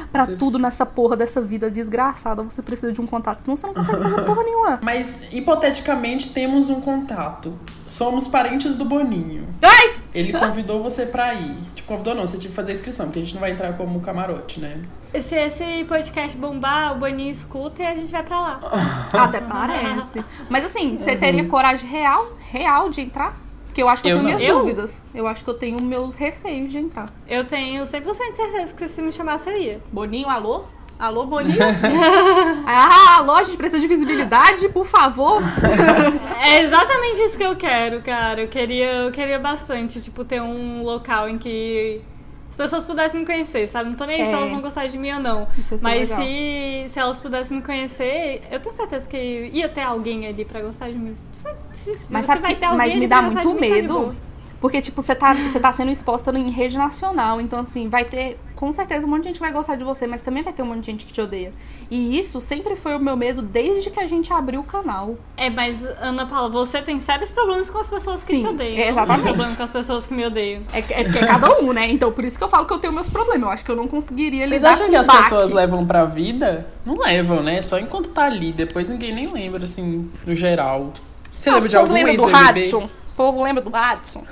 Pra você... tudo nessa porra dessa vida desgraçada, você precisa de um contato. Senão você não consegue fazer porra nenhuma. Mas, hipoteticamente, temos um contato. Somos parentes do Boninho. Ai! Ele convidou você pra ir. Tipo, convidou não, você tinha que fazer a inscrição, porque a gente não vai entrar como camarote, né? Se esse podcast bombar, o Boninho escuta e a gente vai pra lá. Até parece. Mas assim, você uhum. teria coragem real, real de entrar? Porque eu acho que eu, eu tenho não. minhas eu? dúvidas. Eu acho que eu tenho meus receios de entrar. Eu tenho cem por cento de certeza que se me chamar seria. Boninho, alô? Alô, Boninho? Ah, alô, a gente precisa de visibilidade, por favor. É exatamente isso que eu quero, cara. Eu queria, eu queria bastante, tipo, ter um local em que as pessoas pudessem me conhecer, sabe? Não tô nem aí é. se elas vão gostar de mim ou não. Isso é Mas legal. se, se elas pudessem me conhecer, eu tenho certeza que ia ter alguém ali pra gostar de mim. Mas, sabe que, mas me dá muito medo, porque tipo, você tá, você tá sendo exposta em rede nacional, então assim, vai ter, com certeza um monte de gente vai gostar de você, mas também vai ter um monte de gente que te odeia. E isso sempre foi o meu medo desde que a gente abriu o canal. É, mas Ana Paula, você tem sérios problemas com as pessoas que Sim, te odeiam. É, exatamente. Eu tenho problema com as pessoas que me odeiam. É, é porque é cada um, né? Então por isso que eu falo que eu tenho meus problemas. Eu acho que eu não conseguiria lidar com o baque. Vocês acham que as pessoas levam pra vida? Não levam, né? Só enquanto tá ali, depois ninguém nem lembra, assim, no geral. Você lembra de algum ex-B B B? O povo lembra do Hudson. O povo lembra do Adson.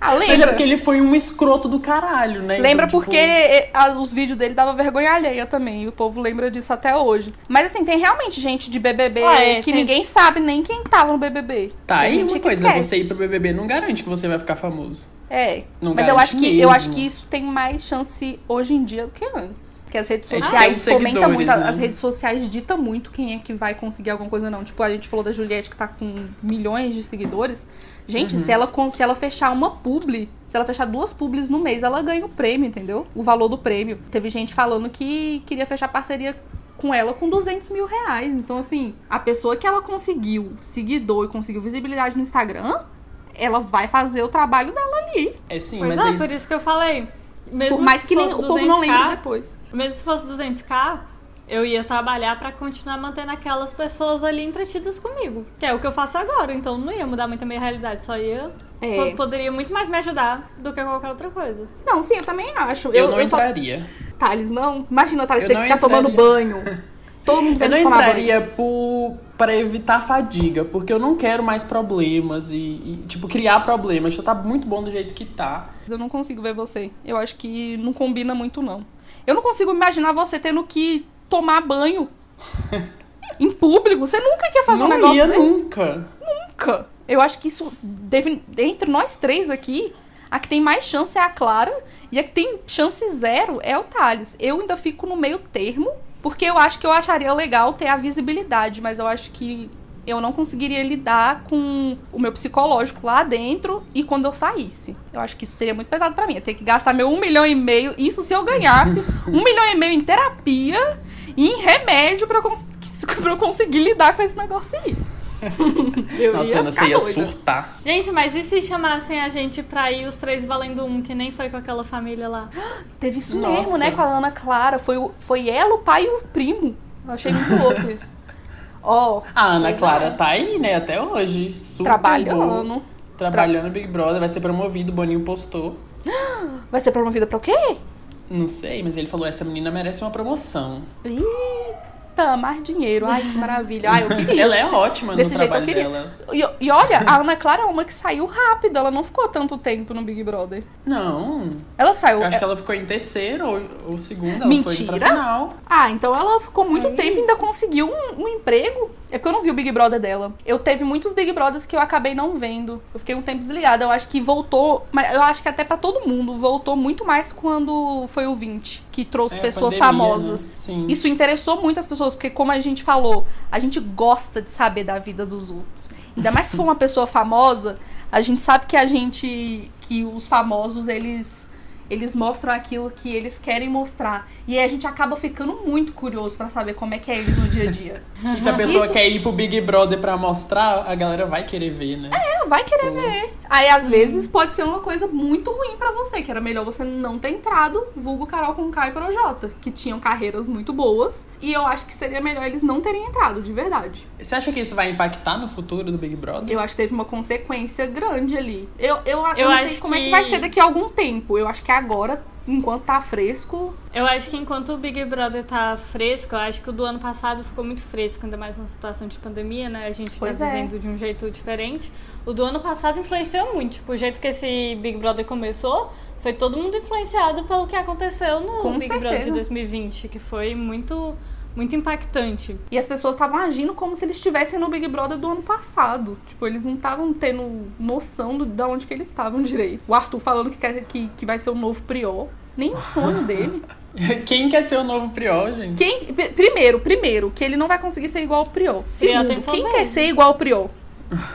Ah, lembra? Mas é porque ele foi um escroto do caralho, né? Lembra então, porque tipo... os vídeos dele davam vergonha alheia também. E o povo lembra disso até hoje. Mas assim, tem realmente gente de B B B ah, é, que tem... ninguém sabe nem quem tava no B B B. Tá, tem e uma coisa, esquece. Você ir pro B B B não garante que você vai ficar famoso. É, não mas eu acho, que, eu acho que isso tem mais chance hoje em dia do que antes. Porque as redes sociais ah, fomentam muito, né? As redes sociais ditam muito quem é que vai conseguir alguma coisa ou não. Tipo, a gente falou da Juliette que tá com milhões de seguidores. Gente, uhum. se, ela, se ela fechar uma publi, se ela fechar duas publis no mês, ela ganha o prêmio, entendeu? O valor do prêmio. Teve gente falando que queria fechar parceria com ela com duzentos mil reais. Então, assim, a pessoa que ela conseguiu seguidor e conseguiu visibilidade no Instagram... ela vai fazer o trabalho dela ali. É sim, pois mas é, aí... por isso que eu falei. Mesmo por mais que, que nem, o povo não lembra depois. Mesmo se fosse duzentos mil, eu ia trabalhar pra continuar mantendo aquelas pessoas ali entretidas comigo. Que é o que eu faço agora, então não ia mudar muito a minha realidade, só ia... É. Poderia muito mais me ajudar do que qualquer outra coisa. Não, sim, eu também acho. Eu, eu não eu entraria. Só... Thales, não? Imagina, Thales, ter que ficar entraria. tomando banho. Todo mundo eu não entraria por, pra evitar fadiga, porque eu não quero mais problemas e, e, tipo, criar problemas. Já tá muito bom do jeito que tá. Eu não consigo ver você. Eu acho que não combina muito, não. Eu não consigo imaginar você tendo que tomar banho em público. Você nunca quer fazer não um negócio ia, desse. Nunca. Nunca. Eu acho que isso, deve, entre nós três aqui... A que tem mais chance é a Clara e a que tem chance zero é o Thales. Eu ainda fico no meio termo, porque eu acho que eu acharia legal ter a visibilidade, mas eu acho que eu não conseguiria lidar com o meu psicológico lá dentro e quando eu saísse. Eu acho que isso seria muito pesado pra mim. Eu ter que gastar meu um milhão e meio, isso se eu ganhasse, um milhão e meio em terapia e em remédio pra eu, cons- pra eu conseguir lidar com esse negócio aí. Eu Nossa, ia Ana, você ia doida. surtar. Gente, mas e se chamassem a gente pra ir os três valendo um, que nem foi com aquela família lá? Teve isso Nossa. mesmo, né? Com a Ana Clara. Foi, o, foi ela, o pai e o primo. Eu achei muito louco isso. Oh, a Ana Clara tá aí, né? Até hoje. Super Trabalhando. Boa. Trabalhando no Big Brother. Vai ser promovido, o Boninho postou. Vai ser promovida pra o quê? Não sei, mas ele falou, essa menina merece uma promoção. Ih! tá, mais dinheiro. Ai, que maravilha. Ai, eu queria. Ela é ótima desse no jeito, trabalho eu queria. Dela. E, e olha, a Ana Clara é uma que saiu rápido. Ela não ficou tanto tempo no Big Brother. Não. Ela saiu... Eu acho é... que ela ficou em terceiro ou, ou segunda. Mentira? Foi pra final. Ah, então ela ficou muito é tempo e ainda conseguiu um, um emprego. É porque eu não vi o Big Brother dela. Eu teve muitos Big Brothers que eu acabei não vendo. Eu fiquei um tempo desligada. Eu acho que voltou... Mas eu acho que até pra todo mundo voltou muito mais quando foi o vinte. Que trouxe é, pessoas pandemia, famosas. Né? Sim. Isso interessou muitas pessoas, porque como a gente falou, a gente gosta de saber da vida dos outros. Ainda mais se for uma pessoa famosa, a gente sabe que a gente, que os famosos, eles, eles mostram aquilo que eles querem mostrar. E aí a gente acaba ficando muito curioso pra saber como é que é eles no dia a dia. E se a pessoa Isso... quer ir pro Big Brother pra mostrar, a galera vai querer ver, né? É, vai querer Pô. ver. Aí às vezes pode ser uma coisa muito ruim pra você, que era melhor você não ter entrado, vulgo Karol Conká e Projota, que tinham carreiras muito boas, e eu acho que seria melhor eles não terem entrado, de verdade. Você acha que isso vai impactar no futuro do Big Brother? Eu acho que teve uma consequência grande ali. Eu, eu, eu, eu não sei como que... é que vai ser daqui a algum tempo. Eu acho que agora... Enquanto tá fresco... Eu acho que enquanto o Big Brother tá fresco, eu acho que o do ano passado ficou muito fresco, ainda mais na situação de pandemia, né? A gente pois tá vivendo é. de um jeito diferente. O do ano passado influenciou muito. Tipo, o jeito que esse Big Brother começou, foi todo mundo influenciado pelo que aconteceu no Com Big certeza. Brother de dois mil e vinte, que foi muito... muito impactante. E as pessoas estavam agindo como se eles estivessem no Big Brother do ano passado. Tipo, eles não estavam tendo noção do, de onde que eles estavam direito. O Arthur falando que, quer, que, que vai ser o novo Prior. Nem o sonho dele. Quem quer ser o novo Prior, gente? Quem, primeiro, primeiro, que ele não vai conseguir ser igual ao Prior. Segundo, quem quer ser igual ao Prior?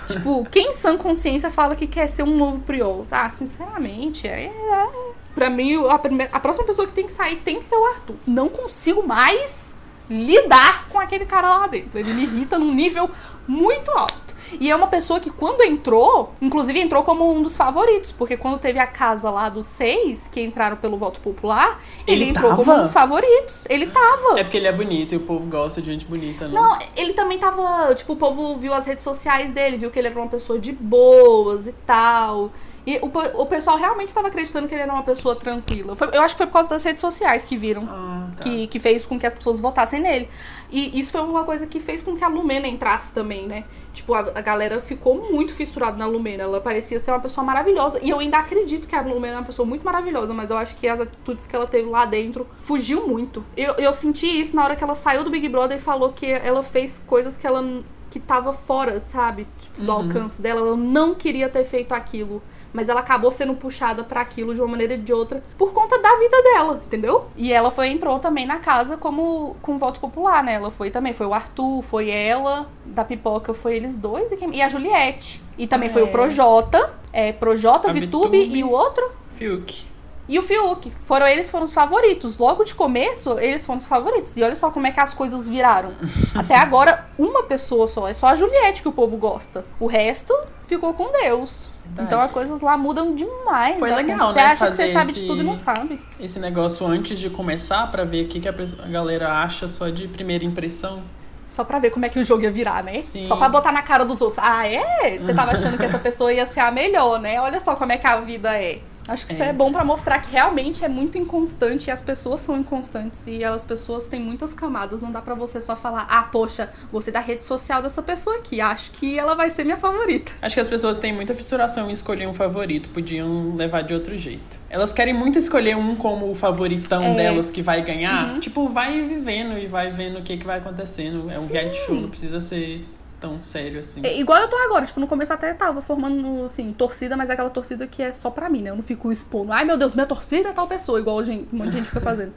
Tipo, quem em sã consciência fala que quer ser um novo Prior? Ah, sinceramente, é... é. Pra mim, a, primeira, a próxima pessoa que tem que sair tem que ser o Arthur. Não consigo mais... lidar com aquele cara lá dentro. Ele me irrita num nível muito alto. E é uma pessoa que quando entrou, inclusive entrou como um dos favoritos, porque quando teve a casa lá dos seis, que entraram pelo voto popular, ele, ele entrou tava? como um dos favoritos. Ele tava. É porque ele é bonito e o povo gosta de gente bonita, né? Não, ele também tava, tipo, o povo viu as redes sociais dele, viu que ele era uma pessoa de boas e tal... E o, o pessoal realmente estava acreditando que ele era uma pessoa tranquila. Foi, eu acho que foi por causa das redes sociais que viram. Ah, tá. que, que fez com que as pessoas votassem nele. E isso foi uma coisa que fez com que a Lumena entrasse também, né? Tipo, a, a galera ficou muito fissurada na Lumena. Ela parecia ser uma pessoa maravilhosa. E eu ainda acredito que a Lumena é uma pessoa muito maravilhosa. Mas eu acho que as atitudes que ela teve lá dentro fugiu muito. Eu, eu senti isso na hora que ela saiu do Big Brother e falou que ela fez coisas que ela... que tava fora, sabe? Tipo, do uhum. alcance dela. Ela não queria ter feito aquilo. Mas ela acabou sendo puxada pra aquilo de uma maneira ou de outra por conta da vida dela, entendeu? E ela foi, entrou também na casa como com voto popular, né? Ela foi também, foi o Arthur, foi ela, da pipoca foi eles dois e, quem, e a Juliette. E também é. foi o Projota, é, Projota, Viih Tube e o outro? Fiuk. E o Fiuk. Foram, eles foram os favoritos. Logo de começo, eles foram os favoritos. E olha só como é que as coisas viraram. Até agora, uma pessoa só. É só a Juliette que o povo gosta. O resto ficou com Deus. Verdade. Então as coisas lá mudam demais. Foi né? legal, você né? Você acha que você esse, sabe de tudo e não sabe. Esse negócio antes de começar, pra ver o que, que a, pessoa, a galera acha só de primeira impressão. Só pra ver como é que o jogo ia virar, né? Sim. Só pra botar na cara dos outros. Ah, é? Você tava achando que essa pessoa ia ser a melhor, né? Olha só como é que a vida é. Acho que isso é. é bom pra mostrar que realmente é muito inconstante e as pessoas são inconstantes e as pessoas têm muitas camadas. Não dá pra você só falar, ah, poxa, gostei da rede social dessa pessoa aqui, acho que ela vai ser minha favorita. Acho que as pessoas têm muita fissuração em escolher um favorito, podiam levar de outro jeito. Elas querem muito escolher um como o favoritão é. delas que vai ganhar. Uhum. Tipo, vai vivendo e vai vendo o que, que vai acontecendo. É um reality show, não precisa ser... tão sério assim. É, igual eu tô agora, tipo, no começo até tava formando, assim, torcida, mas é aquela torcida que é só pra mim, né? Eu não fico expondo, ai meu Deus, minha torcida é tal pessoa, igual gente, um monte de gente fica fazendo.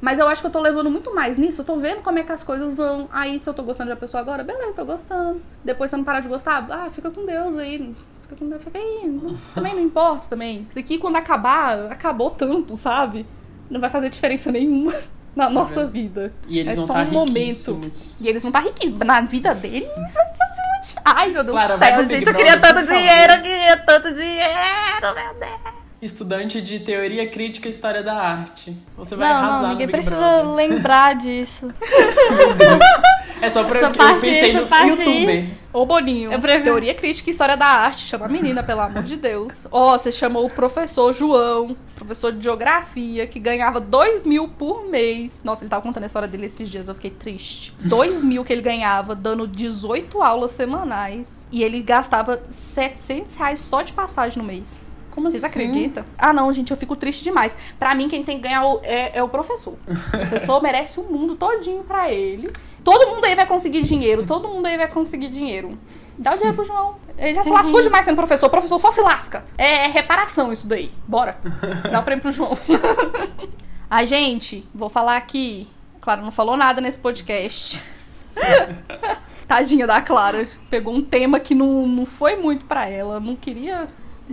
Mas eu acho que eu tô levando muito mais nisso, eu tô vendo como é que as coisas vão. Aí se eu tô gostando da pessoa agora, beleza, tô gostando. Depois se eu não parar de gostar, ah, fica com Deus aí, fica com Deus, fica aí. Não, também não importa também. Isso daqui quando acabar, acabou tanto, sabe? Não vai fazer diferença nenhuma. Na nossa é. vida. E eles é vão só tá um momento. E eles vão estar tá riquíssimos. Na vida deles, vai fazer uma diferença. Ai, meu Deus do claro, céu, gente. Eu queria tanto dinheiro, eu queria tanto dinheiro, meu Deus. Estudante de teoria crítica e história da arte. Você vai não, arrasar não, no Big Brother. Não, ninguém precisa lembrar disso. É só pra essa eu, parte, eu pensei essa no parte youtuber. Ô, Boninho, eu prefiro... teoria crítica e história da arte. Chama a menina, pelo amor de Deus. Ó, oh, você chamou o professor João, professor de geografia, que ganhava dois mil por mês. Nossa, ele tava contando a história dele esses dias, eu fiquei triste. dois mil que ele ganhava, dando dezoito aulas semanais. E ele gastava setecentos reais só de passagem no mês. Como Vocês assim? acreditam? Ah, não, gente, eu fico triste demais. Pra mim, quem tem que ganhar o, é, é o professor. O professor merece o mundo todinho pra ele. Todo mundo aí vai conseguir dinheiro. Todo mundo aí vai conseguir dinheiro. Dá o dinheiro pro João. Ele já se uhum. lascou demais sendo professor. O professor só se lasca. É, é reparação isso daí. Bora. Dá o prêmio pro João. Ai, gente, vou falar aqui. A Clara não falou nada nesse podcast. Tadinha da Clara. Pegou um tema que não, não foi muito pra ela. Não queria...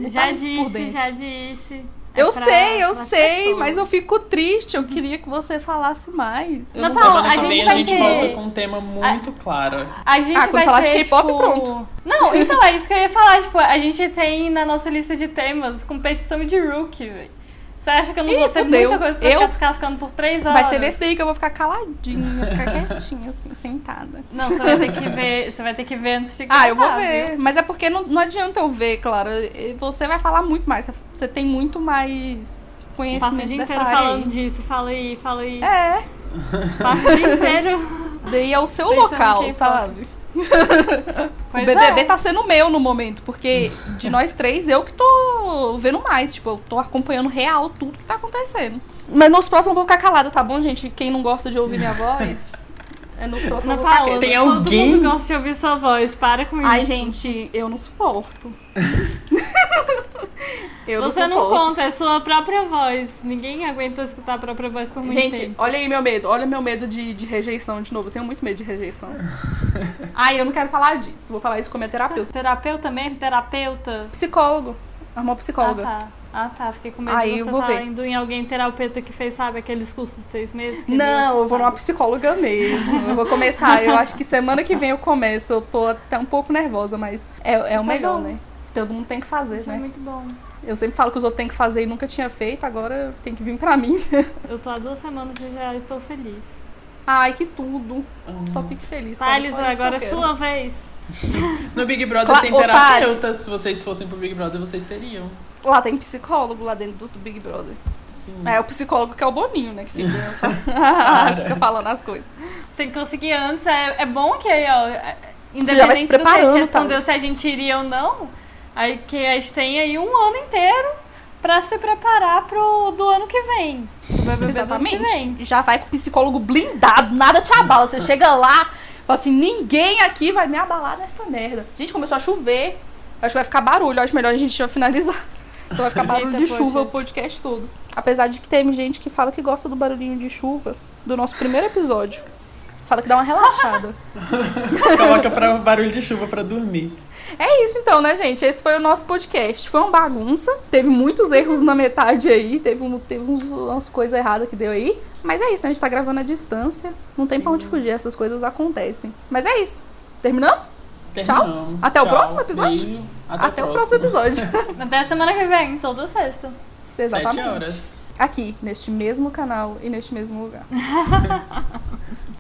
Já disse, já disse. É eu sei, eu sei, pessoas. Mas eu fico triste. Eu queria que você falasse mais. Eu não, não Paulo, a gente, a gente ter... volta com um tema muito a... claro. A gente ah, quando falar de K-pop, tipo... pronto. Não, então é isso que eu ia falar. Tipo, a gente tem na nossa lista de temas competição de rookie, velho. Você acha que eu não Ih, vou ter fudeu. muita coisa pra eu... ficar descascando por três horas? Vai ser nesse daí que eu vou ficar caladinha, ficar quietinha, assim, sentada. Não, você vai ter que ver, você vai ter que ver antes de começar. Ah, eu vou ver. Viu? Mas é porque não, não adianta eu ver, Clara. Você vai falar muito mais. Você tem muito mais conhecimento dessa área. Passa o dia inteiro falando disso. Fala aí, fala aí. É. Passa o dia inteiro. Daí é o seu local, sabe? Pois o B B B é. tá sendo meu no momento, porque de nós três eu que tô vendo mais, tipo, eu tô acompanhando real tudo que tá acontecendo. Mas nos próximos eu vou ficar calada, tá bom, gente? Quem não gosta de ouvir minha voz, é nos próximos eu vou ficar quieta. Tem alguém? Todo mundo gosta de ouvir sua voz, para com isso. Ai, gente, eu não suporto. Eu Você não, não conta, é sua própria voz. Ninguém aguenta escutar a própria voz por muito Gente, tempo. Gente, olha aí meu medo. Olha meu medo de, de rejeição de novo. Eu tenho muito medo de rejeição. Ai, eu não quero falar disso. Vou falar isso com a minha terapeuta. Terapeuta mesmo? Terapeuta? Psicólogo. Arrumou psicóloga. Ah, tá. Ah, tá. Fiquei com medo aí de você estar indo em alguém terapeuta que fez, sabe, aqueles cursos de seis meses. Que não, eu vou numa psicóloga mesmo. Eu vou começar. Eu acho que semana que vem eu começo. Eu tô até um pouco nervosa, mas é, é o melhor, é né? Todo mundo tem que fazer, isso né? Isso é muito bom. Eu sempre falo que os outros têm que fazer e nunca tinha feito, agora tem que vir pra mim. Eu tô há duas semanas e já estou feliz. Ai, que tudo. Hum. Só fique feliz. Thales, agora é sua vez. No Big Brother Cla- tem terapeutas. Se vocês fossem pro Big Brother, vocês teriam. Lá tem psicólogo lá dentro do Big Brother. Sim. É, o psicólogo que é o Boninho, né? Que fica, fica falando as coisas. Tem que conseguir antes. É, é bom que aí, ó... Independente do que a gente respondeu, tá? Se a gente iria ou não... Aí que a gente tem aí um ano inteiro pra se preparar pro do ano que vem. Exatamente. Do ano que vem. Já vai com o psicólogo blindado, nada te abala. Você chega lá, fala assim, ninguém aqui vai me abalar nessa merda. Gente, começou a chover. Acho que vai ficar barulho. Acho melhor a gente já finalizar. Então vai ficar barulho Eita, de chuva poxa. o podcast todo. Apesar de que tem gente que fala que gosta do barulhinho de chuva do nosso primeiro episódio. Fala que dá uma relaxada. Coloca pra barulho de chuva pra dormir. É isso então, né, gente? Esse foi o nosso podcast. Foi uma bagunça. Teve muitos erros na metade aí. Teve, um, teve uns, umas coisas erradas que deu aí. Mas é isso, né? A gente tá gravando à distância. Não tem pra onde fugir. Essas coisas acontecem. Mas é isso. Terminamos? Terminamos. Tchau. Até Tchau. o próximo episódio? Beijo. Até, Até o próximo episódio. Até a semana que vem. Toda sexta. Exatamente. Sete horas. Aqui, neste mesmo canal e neste mesmo lugar.